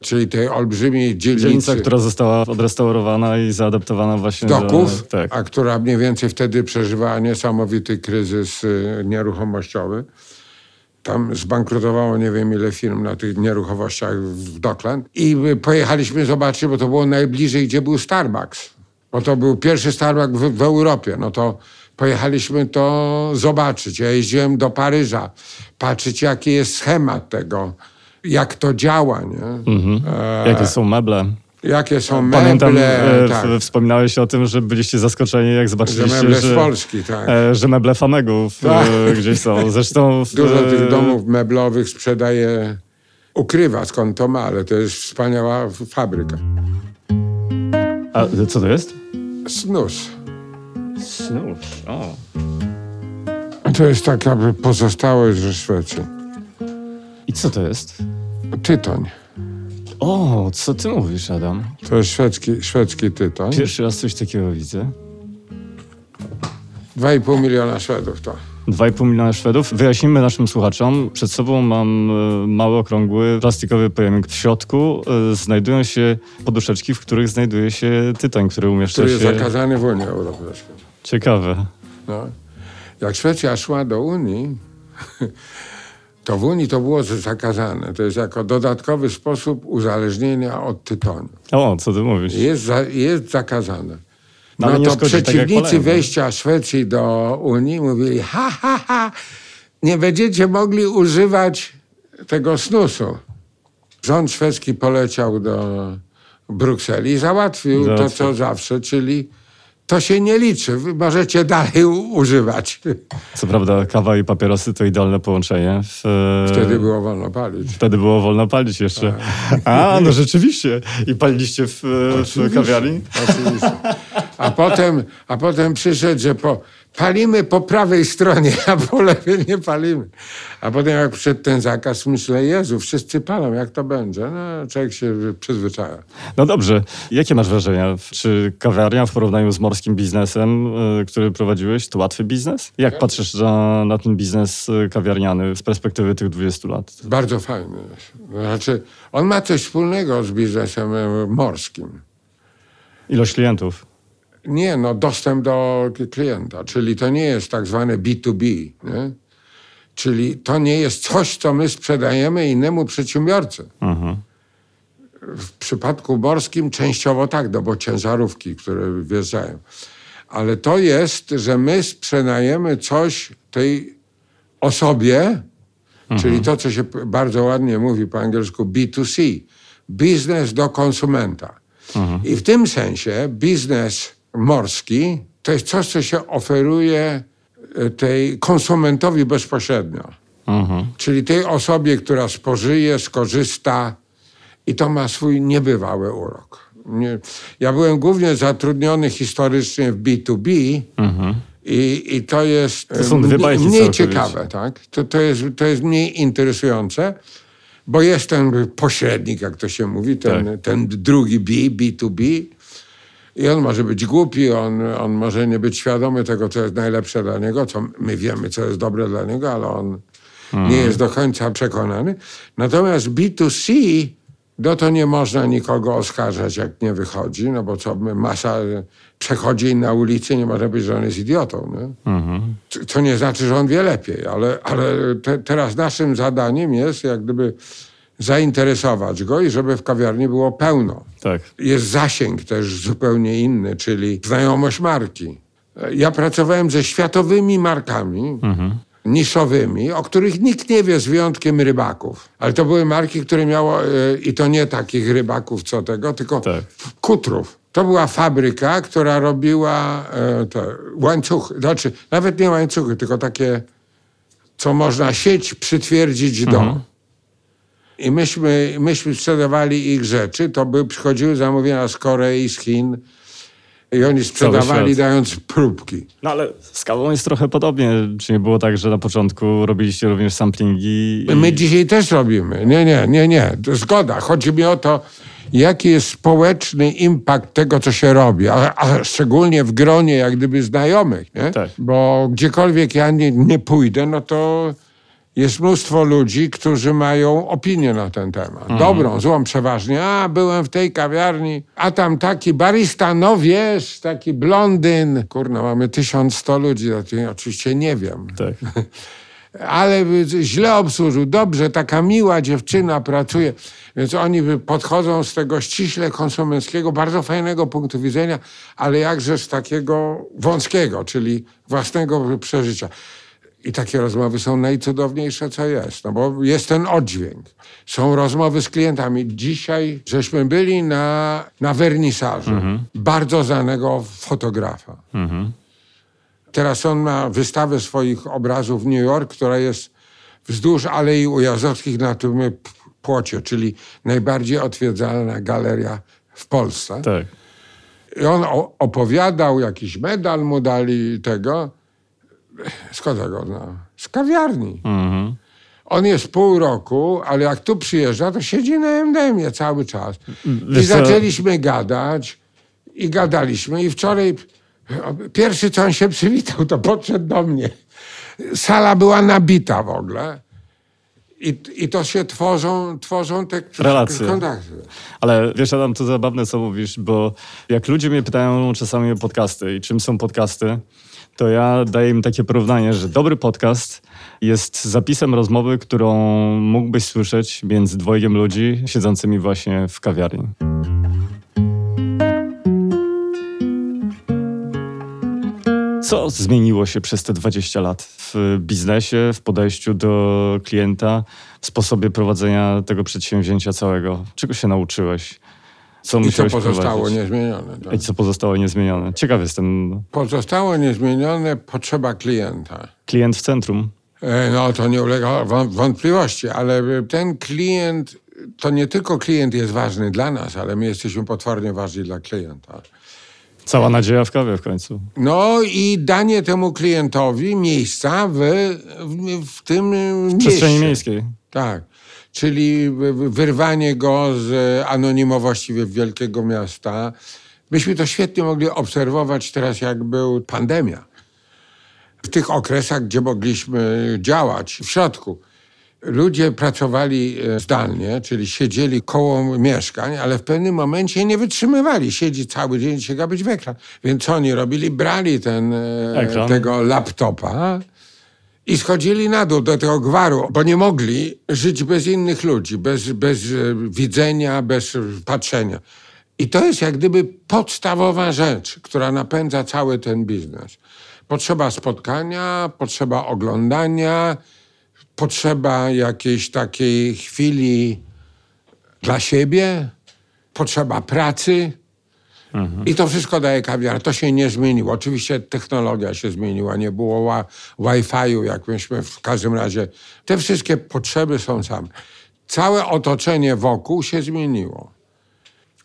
czyli tej olbrzymiej dzielnicy. Dzielnica, która została odrestaurowana i zaadaptowana właśnie Docków, do... Tak. A która mniej więcej wtedy przeżywała niesamowity kryzys nieruchomościowy. Tam zbankrutowało nie wiem ile firm na tych nieruchomościach w Dockland. I pojechaliśmy zobaczyć, bo to było najbliżej, gdzie był Starbucks. Bo to był pierwszy Starbucks w, w Europie. No to pojechaliśmy to zobaczyć. Ja jeździłem do Paryża, patrzeć jaki jest schemat tego, jak to działa. Nie? Mhm. E... Jakie są meble. Jakie są meble. Pamiętam, e, tak. w, wspominałeś o tym, że byliście zaskoczeni, jak zobaczyliście, że meble z Polski, tak. e, że meble Famegu w, tak. e, gdzieś są. Zresztą w, dużo tych domów meblowych sprzedaje, ukrywa skąd to ma, ale to jest wspaniała fabryka. A co to jest? Snus. Snus, o. To jest taka pozostałość ze Szwecji. I co to jest? Tytoń. O, co ty mówisz, Adam? To jest szwedzki, szwedzki tytoń. Pierwszy raz coś takiego widzę. dwa i pół miliona Szwedów to. dwa i pół miliona Szwedów. Wyjaśnijmy naszym słuchaczom. Przed sobą mam mały, okrągły, plastikowy pojemnik. W środku znajdują się poduszeczki, w których znajduje się tytoń, który umieszcza się... Który jest zakazany w Unii Europejskiej. Ciekawe. No. Jak Szwecja szła do Unii... To w Unii to było zakazane. To jest jako dodatkowy sposób uzależnienia od tytoniu. O, co ty mówisz? Jest, za, jest zakazane. No, no to szkodzi, przeciwnicy tak wejścia Szwecji do Unii mówili, ha, ha, ha, nie będziecie mogli używać tego snusu. Rząd szwedzki poleciał do Brukseli i załatwił Załatwił. to, co zawsze, czyli... To się nie liczy. Wy możecie dalej u- używać. Co prawda kawa i papierosy to idealne połączenie. W... Wtedy było wolno palić. Wtedy było wolno palić jeszcze. A, A no rzeczywiście. I paliliście w, w kawiarni? Oczywiście. a potem, a potem przyszedł, że po, palimy po prawej stronie, a po lewej nie palimy. A potem jak przyszedł ten zakaz, myślę, Jezu, wszyscy palą, jak to będzie? No, człowiek się przyzwyczaja. No dobrze. Jakie masz wrażenia? Czy kawiarnia w porównaniu z morskim biznesem, który prowadziłeś, to łatwy biznes? Jak patrzysz na, na ten biznes kawiarniany z perspektywy tych dwudziestu lat? Bardzo fajny. Znaczy, on ma coś wspólnego z biznesem morskim. Ilość klientów? Nie, no dostęp do klienta, czyli to nie jest tak zwane B dwa B, nie? Czyli to nie jest coś, co my sprzedajemy innemu przedsiębiorcy. Mhm. W przypadku morskim częściowo tak, no bo ciężarówki, które wjeżdżają. Ale to jest, że my sprzedajemy coś tej osobie, mhm. czyli to, co się bardzo ładnie mówi po angielsku B dwa C, biznes do konsumenta. Mhm. I w tym sensie biznes morski to jest coś, co się oferuje tej konsumentowi bezpośrednio. Mhm. Czyli tej osobie, która spożyje, skorzysta i to ma swój niebywały urok. Nie, ja byłem głównie zatrudniony historycznie w B dwa B mhm. i, i to jest to są dwie bajki, mniej ciekawe. Tak? To, to, jest, to jest mniej interesujące, bo jest ten pośrednik, jak to się mówi, ten, tak. ten drugi B, B dwa B. I on może być głupi, on, on może nie być świadomy tego, co jest najlepsze dla niego, co my wiemy, co jest dobre dla niego, ale on mm. nie jest do końca przekonany. Natomiast B dwa C, no to nie można nikogo oskarżać, jak nie wychodzi, no bo co, masa przechodzi na ulicy, nie może być, że on jest idiotą. Nie? Mm-hmm. Co nie znaczy, że on wie lepiej, ale, ale te, teraz naszym zadaniem jest jak gdyby zainteresować go i żeby w kawiarni było pełno. Tak. Jest zasięg też zupełnie inny, czyli znajomość marki. Ja pracowałem ze światowymi markami, mhm. niszowymi, o których nikt nie wie z wyjątkiem rybaków. Ale to były marki, które miało, yy, i to nie takich rybaków co tego, tylko tak. kutrów. To była fabryka, która robiła yy, te łańcuchy. Znaczy, nawet nie łańcuchy, tylko takie, co można sieć przytwierdzić mhm. do. I myśmy, myśmy sprzedawali ich rzeczy, to by przychodziły zamówienia z Korei, z Chin i oni sprzedawali dając próbki. No ale z kawą jest trochę podobnie. Czy nie było tak, że na początku robiliście również samplingi? I... My dzisiaj też robimy. Nie, nie, nie, nie. Zgoda. Chodzi mi o to, jaki jest społeczny impact tego, co się robi, a, a szczególnie w gronie jak gdyby znajomych, nie? Tak. Bo gdziekolwiek ja nie, nie pójdę, no to... Jest mnóstwo ludzi, którzy mają opinię na ten temat. Mhm. Dobrą, złą przeważnie. A, byłem w tej kawiarni, a tam taki barista, no wiesz, taki blondyn. Kurna, mamy tysiąc sto ludzi, oczywiście nie wiem. Tak. Ale źle obsłużył, dobrze, taka miła dziewczyna pracuje. Więc oni podchodzą z tego ściśle konsumenckiego, bardzo fajnego punktu widzenia, ale jakże z takiego wąskiego, czyli własnego przeżycia. I takie rozmowy są najcudowniejsze, co jest, no bo jest ten oddźwięk. Są rozmowy z klientami. Dzisiaj żeśmy byli na, na wernisażu mm-hmm. bardzo znanego fotografa. Mm-hmm. Teraz on ma wystawę swoich obrazów w New York, która jest wzdłuż Alei Ujazdowskich na tym płocie, czyli najbardziej odwiedzalna galeria w Polsce. Tak. I on opowiadał, jakiś medal mu dali tego. Skąd go znam? Z kawiarni. Mm-hmm. On jest pół roku, ale jak tu przyjeżdża, to siedzi na em de emie cały czas. I zaczęliśmy gadać i gadaliśmy. I wczoraj pierwszy, co on się przywitał, to podszedł do mnie. Sala była nabita w ogóle. I, I to się tworzą, tworzą te relacje. Kontakty. Ale wiesz, Adam, to zabawne, co mówisz, bo jak ludzie mnie pytają czasami o podcasty i czym są podcasty, to ja daję im takie porównanie, że dobry podcast jest zapisem rozmowy, którą mógłbyś słyszeć między dwojgiem ludzi siedzącymi właśnie w kawiarni. Co zmieniło się przez te dwadzieścia lat w biznesie, w podejściu do klienta, w sposobie prowadzenia tego przedsięwzięcia całego? Czego się nauczyłeś? Co I co pozostało prowadzić? niezmienione. Tak? I co pozostało niezmienione. Ciekaw jestem. Pozostało niezmienione potrzeba klienta. Klient w centrum. No to nie ulega wątpliwości, ale ten klient, to nie tylko klient jest ważny dla nas, ale my jesteśmy potwornie ważni dla klienta. Cała nadzieja w kawie w końcu. No i danie temu klientowi miejsca w, w, w tym w przestrzeni miejskiej. Tak. Czyli wyrwanie go z anonimowości wielkiego miasta. Myśmy to świetnie mogli obserwować teraz, jak była pandemia. W tych okresach, gdzie mogliśmy działać w środku. Ludzie pracowali zdalnie, czyli siedzieli koło mieszkań, ale w pewnym momencie nie wytrzymywali. Siedzi cały dzień, się gapić w ekran. Więc co oni robili? Brali ten, tego laptopa i schodzili na dół do tego gwaru, bo nie mogli żyć bez innych ludzi, bez, bez widzenia, bez patrzenia. I to jest jak gdyby podstawowa rzecz, która napędza cały ten biznes. Potrzeba spotkania, potrzeba oglądania, potrzeba jakiejś takiej chwili dla siebie, potrzeba pracy. Mhm. I to wszystko daje kawiarnia. To się nie zmieniło. Oczywiście technologia się zmieniła, nie było Wi-Fi'u, jak myśmy w każdym razie. Te wszystkie potrzeby są same. Całe otoczenie wokół się zmieniło.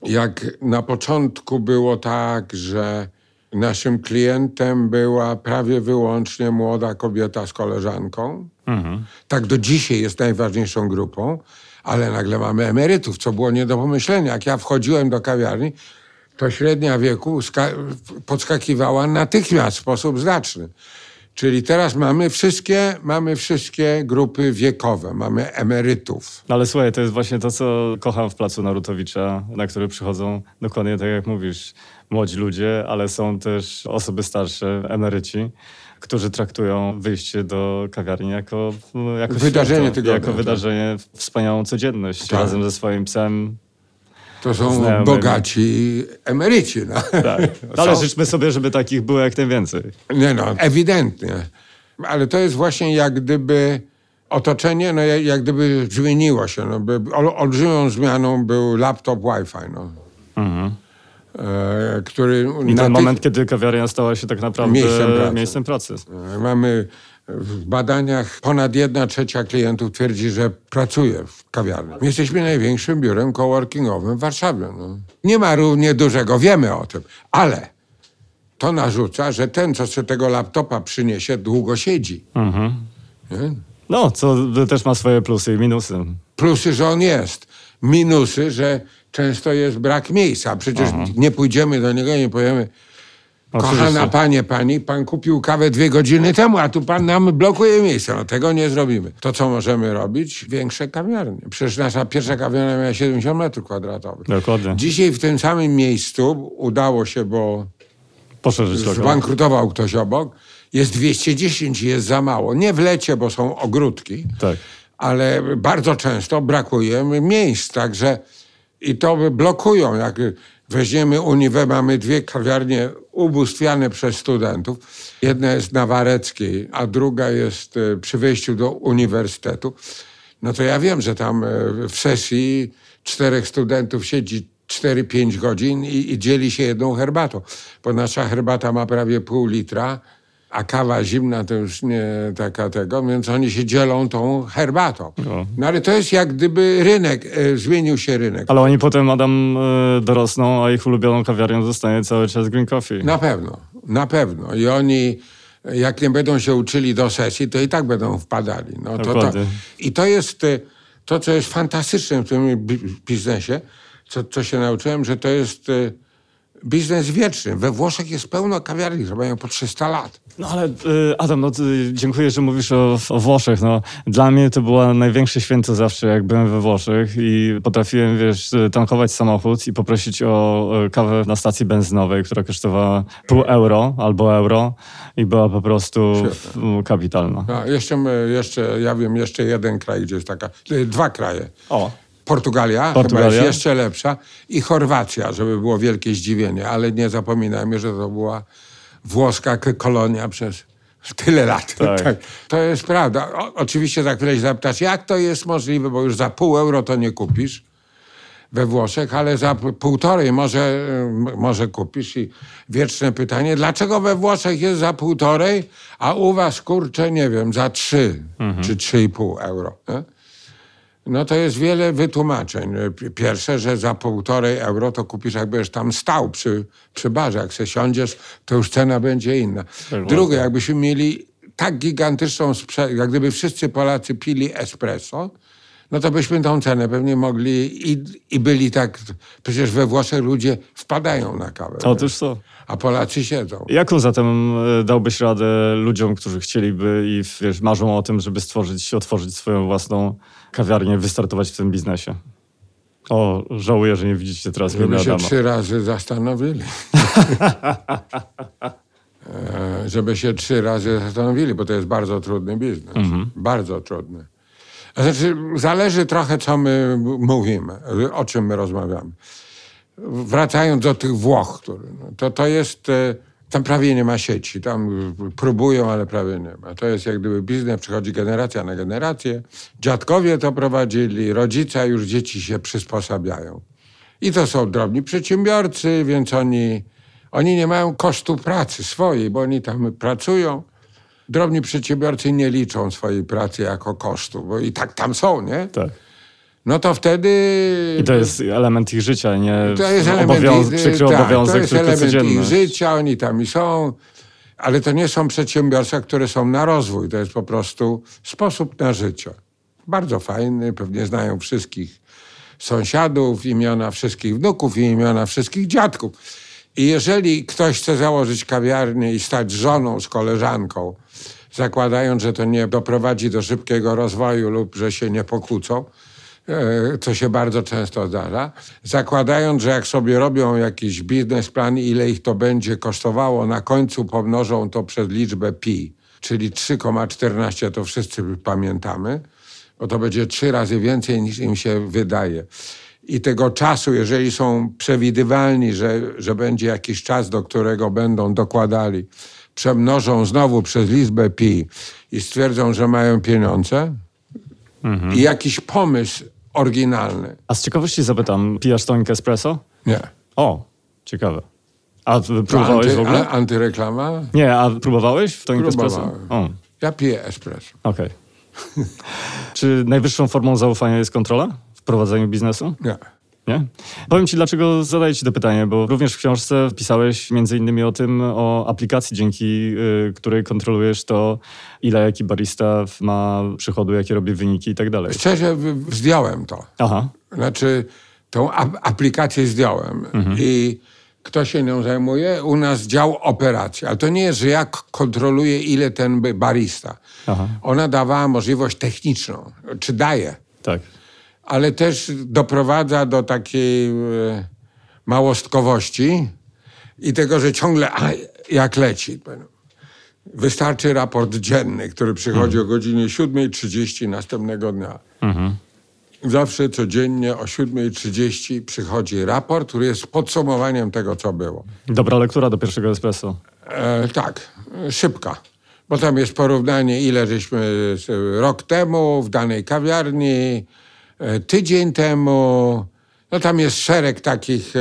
Jak na początku było tak, że naszym klientem była prawie wyłącznie młoda kobieta z koleżanką. Mhm. Tak do dzisiaj jest najważniejszą grupą, ale nagle mamy emerytów, co było nie do pomyślenia. Jak ja wchodziłem do kawiarni, to średnia wieku podskakiwała natychmiast w sposób znaczny. Czyli teraz mamy wszystkie, mamy wszystkie grupy wiekowe, mamy emerytów. Ale słuchaj, to jest właśnie to, co kocham w Placu Narutowicza, na który przychodzą dokładnie tak, jak mówisz, młodzi ludzie, ale są też osoby starsze, emeryci, którzy traktują wyjście do kawiarni jako, jako wydarzenie święto, tygodnia, jako tak. wydarzenie, wspaniałą codzienność tak. razem ze swoim psem. To są znajomymi. Bogaci emeryci. No. Tak. Ale są... życzmy sobie, żeby takich było jak najwięcej. Nie no, ewidentnie. Ale to jest właśnie jak gdyby otoczenie, no jak gdyby zmieniło się. No, olbrzymią zmianą był laptop Wi-Fi. No. Mhm. E, który I ten naty... moment, kiedy kawiarnia stała się tak naprawdę miejscem pracy. Miejscem pracy. Mamy w badaniach ponad jedna trzecia klientów twierdzi, że pracuje w kawiarni. Jesteśmy największym biurem coworkingowym w Warszawie. No. Nie ma równie dużego, wiemy o tym, ale to narzuca, że ten, co sobie tego laptopa przyniesie, długo siedzi. Mhm. No, co też ma swoje plusy i minusy. Plusy, że on jest. Minusy, że często jest brak miejsca. Przecież Aha. nie pójdziemy do niego, nie powiemy kochana panie, pani, pan kupił kawę dwie godziny temu, a tu pan nam blokuje miejsce. No tego nie zrobimy. To, co możemy robić? Większe kawiarnie. Przecież nasza pierwsza kawiarnia miała siedemdziesiąt metrów kwadratowych. Dokładnie. Dzisiaj w tym samym miejscu udało się, bo poszerzyć zbankrutował lokal. Ktoś obok. Jest dwieście dziesięć i jest za mało. Nie w lecie, bo są ogródki, tak. ale bardzo często brakuje miejsc. Także i to blokują, jak... Weźmiemy Uniwę, mamy dwie kawiarnie ubóstwiane przez studentów. Jedna jest na Wareckiej, a druga jest przy wejściu do uniwersytetu. No to ja wiem, że tam w sesji czterech studentów siedzi cztery pięć godzin i, i dzieli się jedną herbatą. Bo nasza herbata ma prawie pół litra, a kawa zimna to już nie taka tego, więc oni się dzielą tą herbatą. No, no ale to jest jak gdyby rynek, e, zmienił się rynek. Ale oni potem, Adam, e, dorosną, a ich ulubioną kawiarnią zostanie cały czas Green Caffè. Na pewno, na pewno. I oni, jak nie będą się uczyli do sesji, to i tak będą wpadali. No, to, to, I to jest to, co jest fantastyczne w tym biznesie, co, co się nauczyłem, że to jest... biznes wieczny. We Włoszech jest pełno kawiarni, że mają po trzysta lat. No ale Adam, no, dziękuję, że mówisz o, o Włoszech. No, dla mnie to było największe święto zawsze, jak byłem we Włoszech i potrafiłem, wiesz, tankować samochód i poprosić o kawę na stacji benzynowej, która kosztowała pół euro albo euro i była po prostu Świetne. kapitalna. No, jeszcze, jeszcze, ja wiem, jeszcze jeden kraj, gdzie jest taka... Dwa kraje. O. Portugalia, Portugalia chyba jest jeszcze lepsza i Chorwacja, żeby było wielkie zdziwienie, ale nie zapominajmy, że to była włoska kolonia przez tyle lat. Tak. Tak. To jest prawda. O, oczywiście za chwilę się zapytasz, jak to jest możliwe, bo już za pół euro to nie kupisz we Włoszech, ale za półtorej może, może kupisz i wieczne pytanie, dlaczego we Włoszech jest za półtorej, a u was, kurczę, nie wiem, za trzy mhm. czy trzy i pół euro. Nie? No to jest wiele wytłumaczeń. Pierwsze, że za półtorej euro to kupisz, jakbyś tam stał przy, przy barze. Jak se siądziesz, to już cena będzie inna. Drugie, jakbyśmy mieli tak gigantyczną sprzedaż, jak gdyby wszyscy Polacy pili espresso, no to byśmy tą cenę pewnie mogli i, i byli tak... Przecież we Włoszech ludzie wpadają na kawę. Otóż co? A Polacy siedzą. Jaką zatem dałbyś radę ludziom, którzy chcieliby i wiesz, marzą o tym, żeby stworzyć, otworzyć swoją własną kawiarnię, wystartować w tym biznesie? O, żałuję, że nie widzicie teraz mnie Adama. Żeby się trzy razy zastanowili. e, żeby się trzy razy zastanowili, bo to jest bardzo trudny biznes. Mhm. Bardzo trudny. Znaczy, zależy trochę, co my mówimy, o czym my rozmawiamy. Wracając do tych Włoch, to, to jest... Tam prawie nie ma sieci. Tam próbują, ale prawie nie ma. To jest jak gdyby biznes, przychodzi generacja na generację. Dziadkowie to prowadzili, rodzice, już dzieci się przysposabiają. I to są drobni przedsiębiorcy, więc oni, oni nie mają kosztu pracy swojej, bo oni tam pracują. Drobni przedsiębiorcy nie liczą swojej pracy jako kosztu, bo i tak tam są, nie? Tak. No to wtedy... I to jest element ich życia, nie to jest element obowiąz- ich, przykry tak, obowiązek, to jest element codzienny. Ich życia, oni tam i są, ale to nie są przedsiębiorstwa, które są na rozwój. To jest po prostu sposób na życie. Bardzo fajny, pewnie znają wszystkich sąsiadów, imiona wszystkich wnuków i imiona wszystkich dziadków. I jeżeli ktoś chce założyć kawiarnię i stać żoną z koleżanką, zakładając, że to nie doprowadzi do szybkiego rozwoju lub że się nie pokłócą, co się bardzo często zdarza, zakładając, że jak sobie robią jakiś biznesplan, ile ich to będzie kosztowało, na końcu pomnożą to przez liczbę pi, czyli trzy przecinek czternaście, to wszyscy pamiętamy, bo to będzie trzy razy więcej niż im się wydaje. I tego czasu, jeżeli są przewidywalni, że, że będzie jakiś czas, do którego będą dokładali, przemnożą znowu przez liczbę pi i stwierdzą, że mają pieniądze, mhm. i jakiś pomysł oryginalny. A z ciekawości zapytam, pijasz tonikę espresso? Nie. O, ciekawe. A próbowałeś anty, w ogóle? A, antyreklama? Nie, a próbowałeś w tonikę espresso? O. Ja piję espresso. Okej. Okay. Czy najwyższą formą zaufania jest kontrola w prowadzeniu biznesu? Nie. Nie? Powiem ci, dlaczego zadaję ci to pytanie, bo również w książce pisałeś między innymi o tym, o aplikacji, dzięki y, której kontrolujesz to, ile jaki barista ma przychodu, jakie robi wyniki i tak dalej. Szczerze, zdjąłem to. Aha. Znaczy, tą a- aplikację zdjąłem. Mhm. I kto się nią zajmuje? U nas dział operacji. Ale to nie jest, że ja kontroluję, ile ten barista. Aha. Ona dawała możliwość techniczną, czy daje. Tak. Ale też doprowadza do takiej małostkowości i tego, że ciągle a, jak leci. Wystarczy raport dzienny, który przychodzi mhm. o godzinie siódma trzydzieści następnego dnia. Mhm. Zawsze codziennie o siódma trzydzieści przychodzi raport, który jest podsumowaniem tego, co było. Dobra lektura do pierwszego espresso. E, tak, szybka. Bo tam jest porównanie, ile żeśmy rok temu w danej kawiarni, tydzień temu, no tam jest szereg takich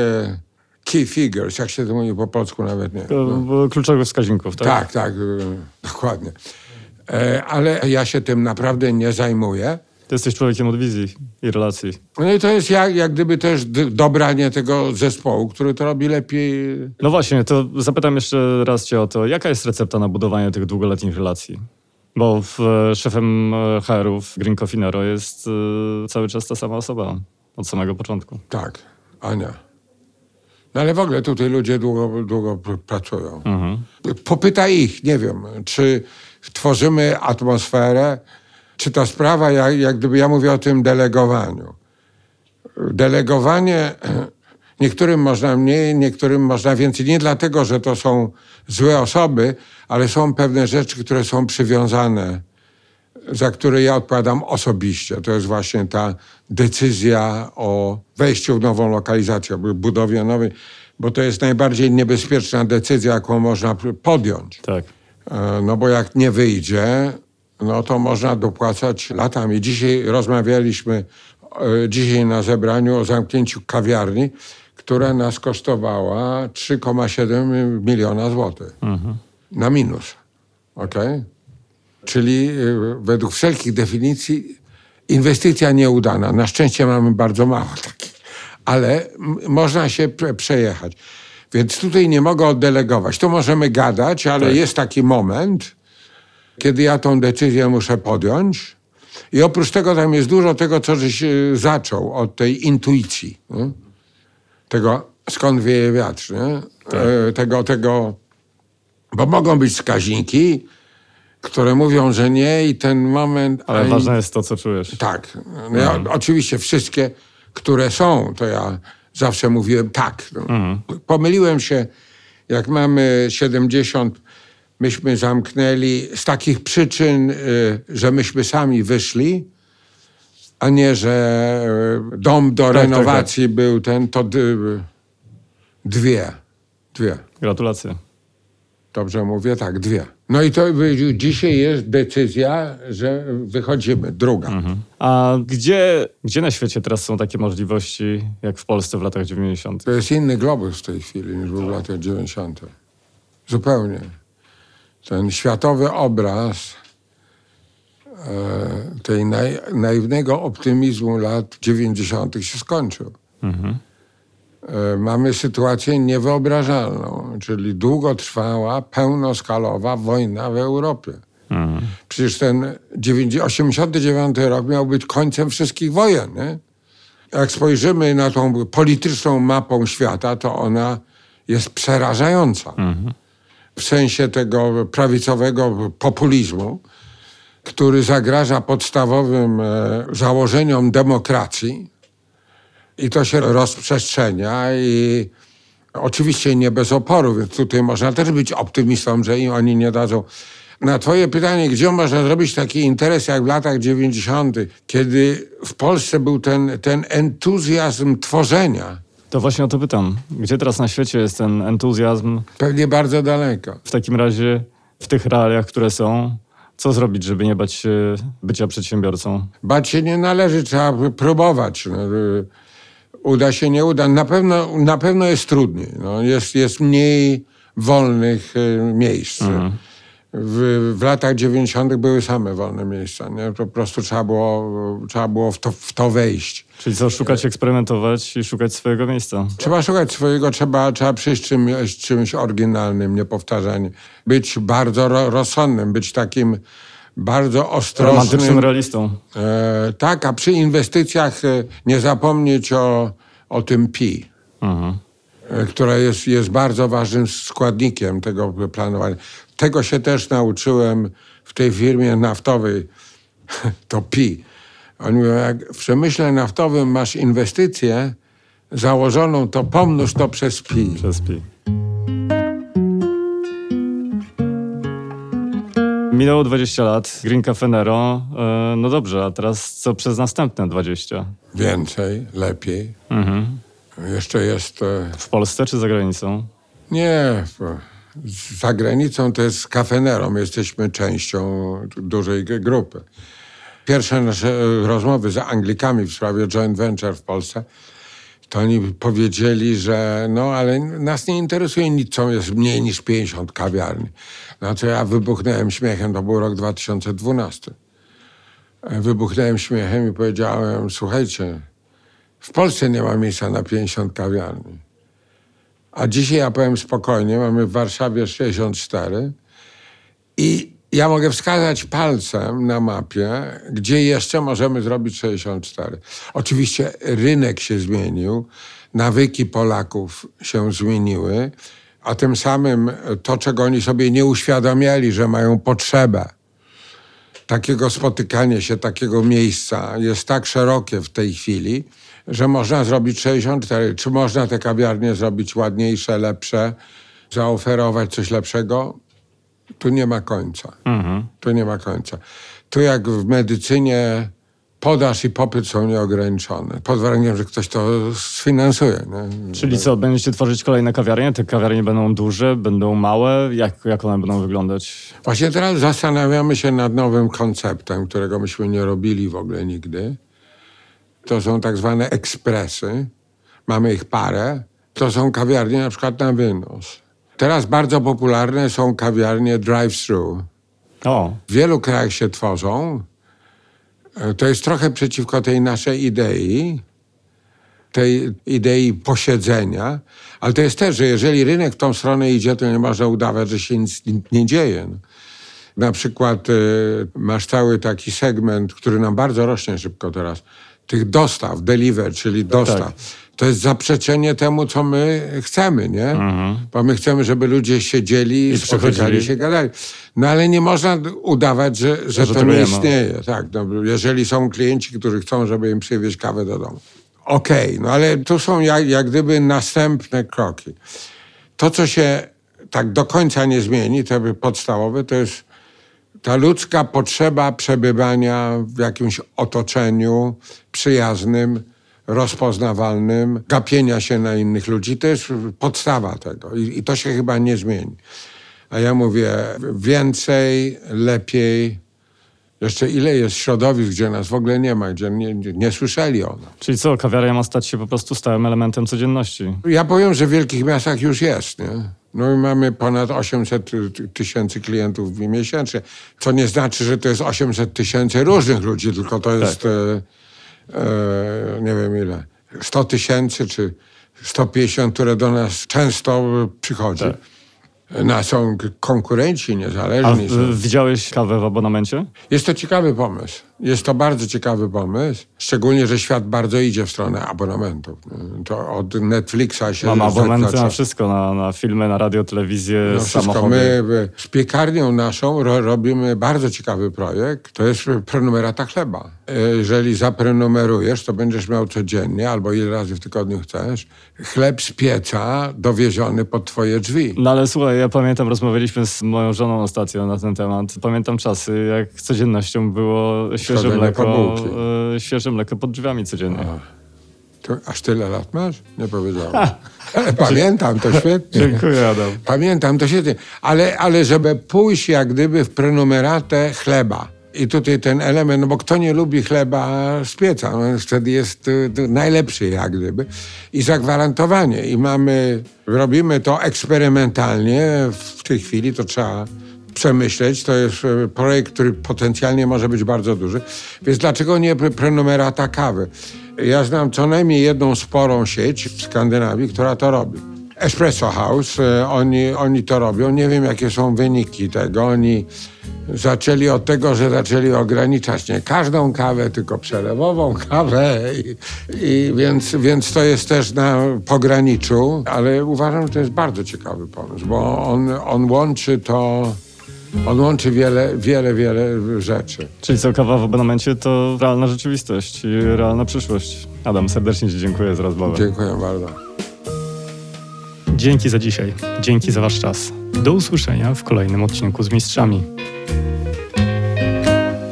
key figures, jak się to mówi po polsku nawet nie. No. Kluczowych wskaźników, tak? Tak, tak, dokładnie. Ale ja się tym naprawdę nie zajmuję. Ty jesteś człowiekiem od wizji i relacji. No i to jest jak, jak gdyby też dobranie tego zespołu, który to robi lepiej. No właśnie, to zapytam jeszcze raz cię o to, jaka jest recepta na budowanie tych długoletnich relacji? Bo w, szefem H R-ów Green Caffè Nero jest y, cały czas ta sama osoba od samego początku. Tak, Ania. No ale w ogóle tutaj ludzie długo, długo pracują. Mhm. Popytaj ich, nie wiem, czy tworzymy atmosferę, czy ta sprawa, jak, jak gdyby ja mówię o tym delegowaniu. Delegowanie... Niektórym można mniej, niektórym można więcej. Nie dlatego, że to są złe osoby, ale są pewne rzeczy, które są przywiązane, za które ja odpowiadam osobiście. To jest właśnie ta decyzja o wejściu w nową lokalizację, budowie nowej, bo to jest najbardziej niebezpieczna decyzja, jaką można podjąć. Tak. No bo jak nie wyjdzie, no to można dopłacać latami. Dzisiaj rozmawialiśmy, dzisiaj na zebraniu o zamknięciu kawiarni, która nas kosztowała trzy przecinek siedem miliona złotych. Mhm. Na minus. Okay? Czyli według wszelkich definicji Inwestycja nieudana. Na szczęście mamy bardzo mało takich, ale można się przejechać. Więc tutaj nie mogę oddelegować. Tu możemy gadać, ale tak. Jest taki moment, kiedy ja tą decyzję muszę podjąć. I oprócz tego tam jest dużo tego, co żeś zaczął od tej intuicji. Nie? Tego, skąd wieje wiatr. Nie? Tak. E, tego, tego, bo mogą być wskaźniki, które mówią, że nie i ten moment... Ale ani... ważne jest to, co czujesz. Tak. No ja, mhm. Oczywiście wszystkie, które są, to ja zawsze mówiłem tak. Mhm. Pomyliłem się, jak mamy siedemdziesiąt, myśmy zamknęli z takich przyczyn, że myśmy sami wyszli, a nie, że dom do tak, renowacji tak, tak. był ten, to dwie. Dwie. Gratulacje. Dobrze mówię? Tak, dwie. No i to dzisiaj jest decyzja, że wychodzimy. Druga. Mhm. A gdzie, gdzie na świecie teraz są takie możliwości, jak w Polsce w latach dziewięćdziesiątych? To jest inny globus w tej chwili niż był w latach dziewięćdziesiątych. Zupełnie. Ten światowy obraz e, tej naj, naiwnego optymizmu lat dziewięćdziesiątych się skończył. Mhm. Mamy sytuację niewyobrażalną, czyli długotrwała, pełnoskalowa wojna w Europie. Mhm. Przecież ten osiemdziesiąty dziewiąty rok miał być końcem wszystkich wojen. Nie? Jak spojrzymy na tą polityczną mapę świata, to ona jest przerażająca. Mhm. W sensie tego prawicowego populizmu, który zagraża podstawowym założeniom demokracji. I to się rozprzestrzenia i oczywiście nie bez oporu, więc tutaj można też być optymistą, że im oni nie dadzą. Na twoje pytanie, gdzie można zrobić taki interes jak w latach dziewięćdziesiątych, kiedy w Polsce był ten, ten entuzjazm tworzenia. To właśnie o to pytam. Gdzie teraz na świecie jest ten entuzjazm? Pewnie bardzo daleko. W takim razie w tych realiach, które są, co zrobić, żeby nie bać się bycia przedsiębiorcą? Bać się nie należy, trzeba próbować. Uda się, nie uda. Na pewno, na pewno jest trudniej. No, jest, jest mniej wolnych miejsc. Mhm. W, w latach dziewięćdziesiątych były same wolne miejsca. Nie? Po prostu trzeba było, trzeba było w, to, w to wejść. Czyli co, szukać, eksperymentować i szukać swojego miejsca. Trzeba szukać swojego, trzeba, trzeba przyjść czymś, czymś oryginalnym, niepowtarzalnym. Być bardzo ro, rozsądnym, być takim bardzo ostrożnym. Romantycznym realistą. E, tak, a przy inwestycjach nie zapomnieć o, o tym pi. Mhm. Która jest, jest bardzo ważnym składnikiem tego planowania. Tego się też nauczyłem w tej firmie naftowej, to pi. Oni mówią, jak w przemyśle naftowym masz inwestycję założoną, to pomnóż to przez pi. Przez pi. Minęło dwadzieścia lat, Green Caffè Nero, yy, no dobrze, a teraz co przez następne dwadzieścia? Więcej, lepiej. Mhm. Jeszcze jest... W Polsce czy za granicą? Nie, za granicą to jest Caffè Nero. My jesteśmy częścią dużej grupy. Pierwsze nasze rozmowy z Anglikami w sprawie joint venture w Polsce, to oni powiedzieli, że no ale nas nie interesuje nic, co jest mniej niż pięćdziesiąt kawiarni. No to ja wybuchnąłem śmiechem, to był rok dwa tysiące dwunasty. Wybuchnąłem śmiechem i powiedziałem, słuchajcie, w Polsce nie ma miejsca na pięćdziesiąt kawiarni. A dzisiaj, ja powiem spokojnie, mamy w Warszawie sześćdziesiąt cztery i ja mogę wskazać palcem na mapie, gdzie jeszcze możemy zrobić sześćdziesiąt cztery. Oczywiście rynek się zmienił, nawyki Polaków się zmieniły, a tym samym to, czego oni sobie nie uświadamiali, że mają potrzebę takiego spotykania się, takiego miejsca, jest tak szerokie w tej chwili, że można zrobić sześćdziesiąt cztery. Czy można te kawiarnie zrobić ładniejsze, lepsze, zaoferować coś lepszego? Tu nie ma końca. Mhm. Tu nie ma końca. Tu jak w medycynie podaż i popyt są nieograniczone. Pod warunkiem, że ktoś to sfinansuje. Nie? Czyli co, będziecie tworzyć kolejne kawiarnie? Te kawiarnie będą duże, będą małe? Jak, jak one będą wyglądać? Właśnie teraz zastanawiamy się nad nowym konceptem, którego myśmy nie robili w ogóle nigdy. To są tak zwane ekspresy. Mamy ich parę. To są kawiarnie na przykład na wynos. Teraz bardzo popularne są kawiarnie drive-thru. O. W wielu krajach się tworzą. To jest trochę przeciwko tej naszej idei, tej idei posiedzenia, ale to jest też, że jeżeli rynek w tą stronę idzie, to nie można udawać, że się nic nie dzieje. Na przykład y, masz cały taki segment, który nam bardzo rośnie szybko teraz, tych dostaw, deliver, czyli dostaw. Tak. To jest zaprzeczenie temu, co my chcemy, nie? Mhm. Bo my chcemy, żeby ludzie siedzieli, i spotykali się, gadali. No ale nie można udawać, że, że to, to nie istnieje. Tak, no, jeżeli są klienci, którzy chcą, żeby im przywieźć kawę do domu. Okej, okay, no ale tu są jak, jak gdyby następne kroki. To, co się tak do końca nie zmieni, to podstawowe, to jest ta ludzka potrzeba przebywania w jakimś otoczeniu przyjaznym, rozpoznawalnym, gapienia się na innych ludzi. To jest podstawa tego i, i to się chyba nie zmieni. A ja mówię więcej, lepiej. Jeszcze ile jest środowisk, gdzie nas w ogóle nie ma, gdzie nie, nie słyszeli o nas. Czyli co, kawiarnia ma stać się po prostu stałym elementem codzienności? Ja powiem, że w wielkich miastach już jest, nie? No i mamy ponad osiemset tysięcy klientów miesięcznie, co nie znaczy, że to jest osiemset tysięcy różnych ludzi, tylko to jest, tak. e, e, nie wiem ile, sto tysięcy czy sto pięćdziesiąt, które do nas często przychodzi. Tak. No, są konkurenci niezależni. A w, widziałeś kawę w abonamencie? Jest to ciekawy pomysł. Jest to bardzo ciekawy pomysł. Szczególnie, że świat bardzo idzie w stronę abonamentów. To od Netflixa się... Mam abonamenty na wszystko. Na, na filmy, na radio, telewizję, no, samochody. My z piekarnią naszą ro, robimy bardzo ciekawy projekt. To jest prenumerata chleba. Jeżeli zaprenumerujesz, to będziesz miał codziennie, albo ile razy w tygodniu chcesz, chleb z pieca dowieziony pod twoje drzwi. No ale słuchaj, ja pamiętam, rozmawialiśmy z moją żoną ostatnio na ten temat. Pamiętam czasy, jak codziennością było świeże mleko, e, świeże mleko pod drzwiami codziennie. To aż tyle lat masz? Nie powiedziałem. Ale pamiętam to świetnie. Dziękuję, Adam. Pamiętam to świetnie. Ale, ale żeby pójść jak gdyby w prenumeratę chleba. I tutaj ten element, no bo kto nie lubi chleba z pieca, no wtedy jest y, najlepszy jak gdyby. I zagwarantowanie. I mamy, robimy to eksperymentalnie. W tej chwili to trzeba przemyśleć. To jest projekt, który potencjalnie może być bardzo duży. Więc dlaczego nie prenumerata kawy? Ja znam co najmniej jedną sporą sieć w Skandynawii, która to robi. Espresso House, oni, oni to robią. Nie wiem, jakie są wyniki tego. Oni zaczęli od tego, że zaczęli ograniczać nie każdą kawę, tylko przelewową kawę. I, i więc, więc to jest też na pograniczu. Ale uważam, że to jest bardzo ciekawy pomysł, bo on, on łączy to... On łączy wiele, wiele, wiele rzeczy. Czyli co, kawa w abonamencie to realna rzeczywistość i realna przyszłość. Adam, serdecznie ci dziękuję za rozmowę. Dziękuję bardzo. Dzięki za dzisiaj. Dzięki za wasz czas. Do usłyszenia w kolejnym odcinku z Mistrzami.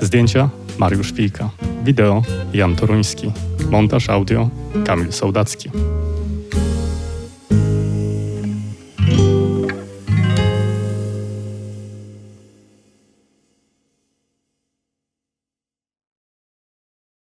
Zdjęcia Mariusz Pijka. Wideo Jan Toruński. Montaż audio Kamil Sołdacki.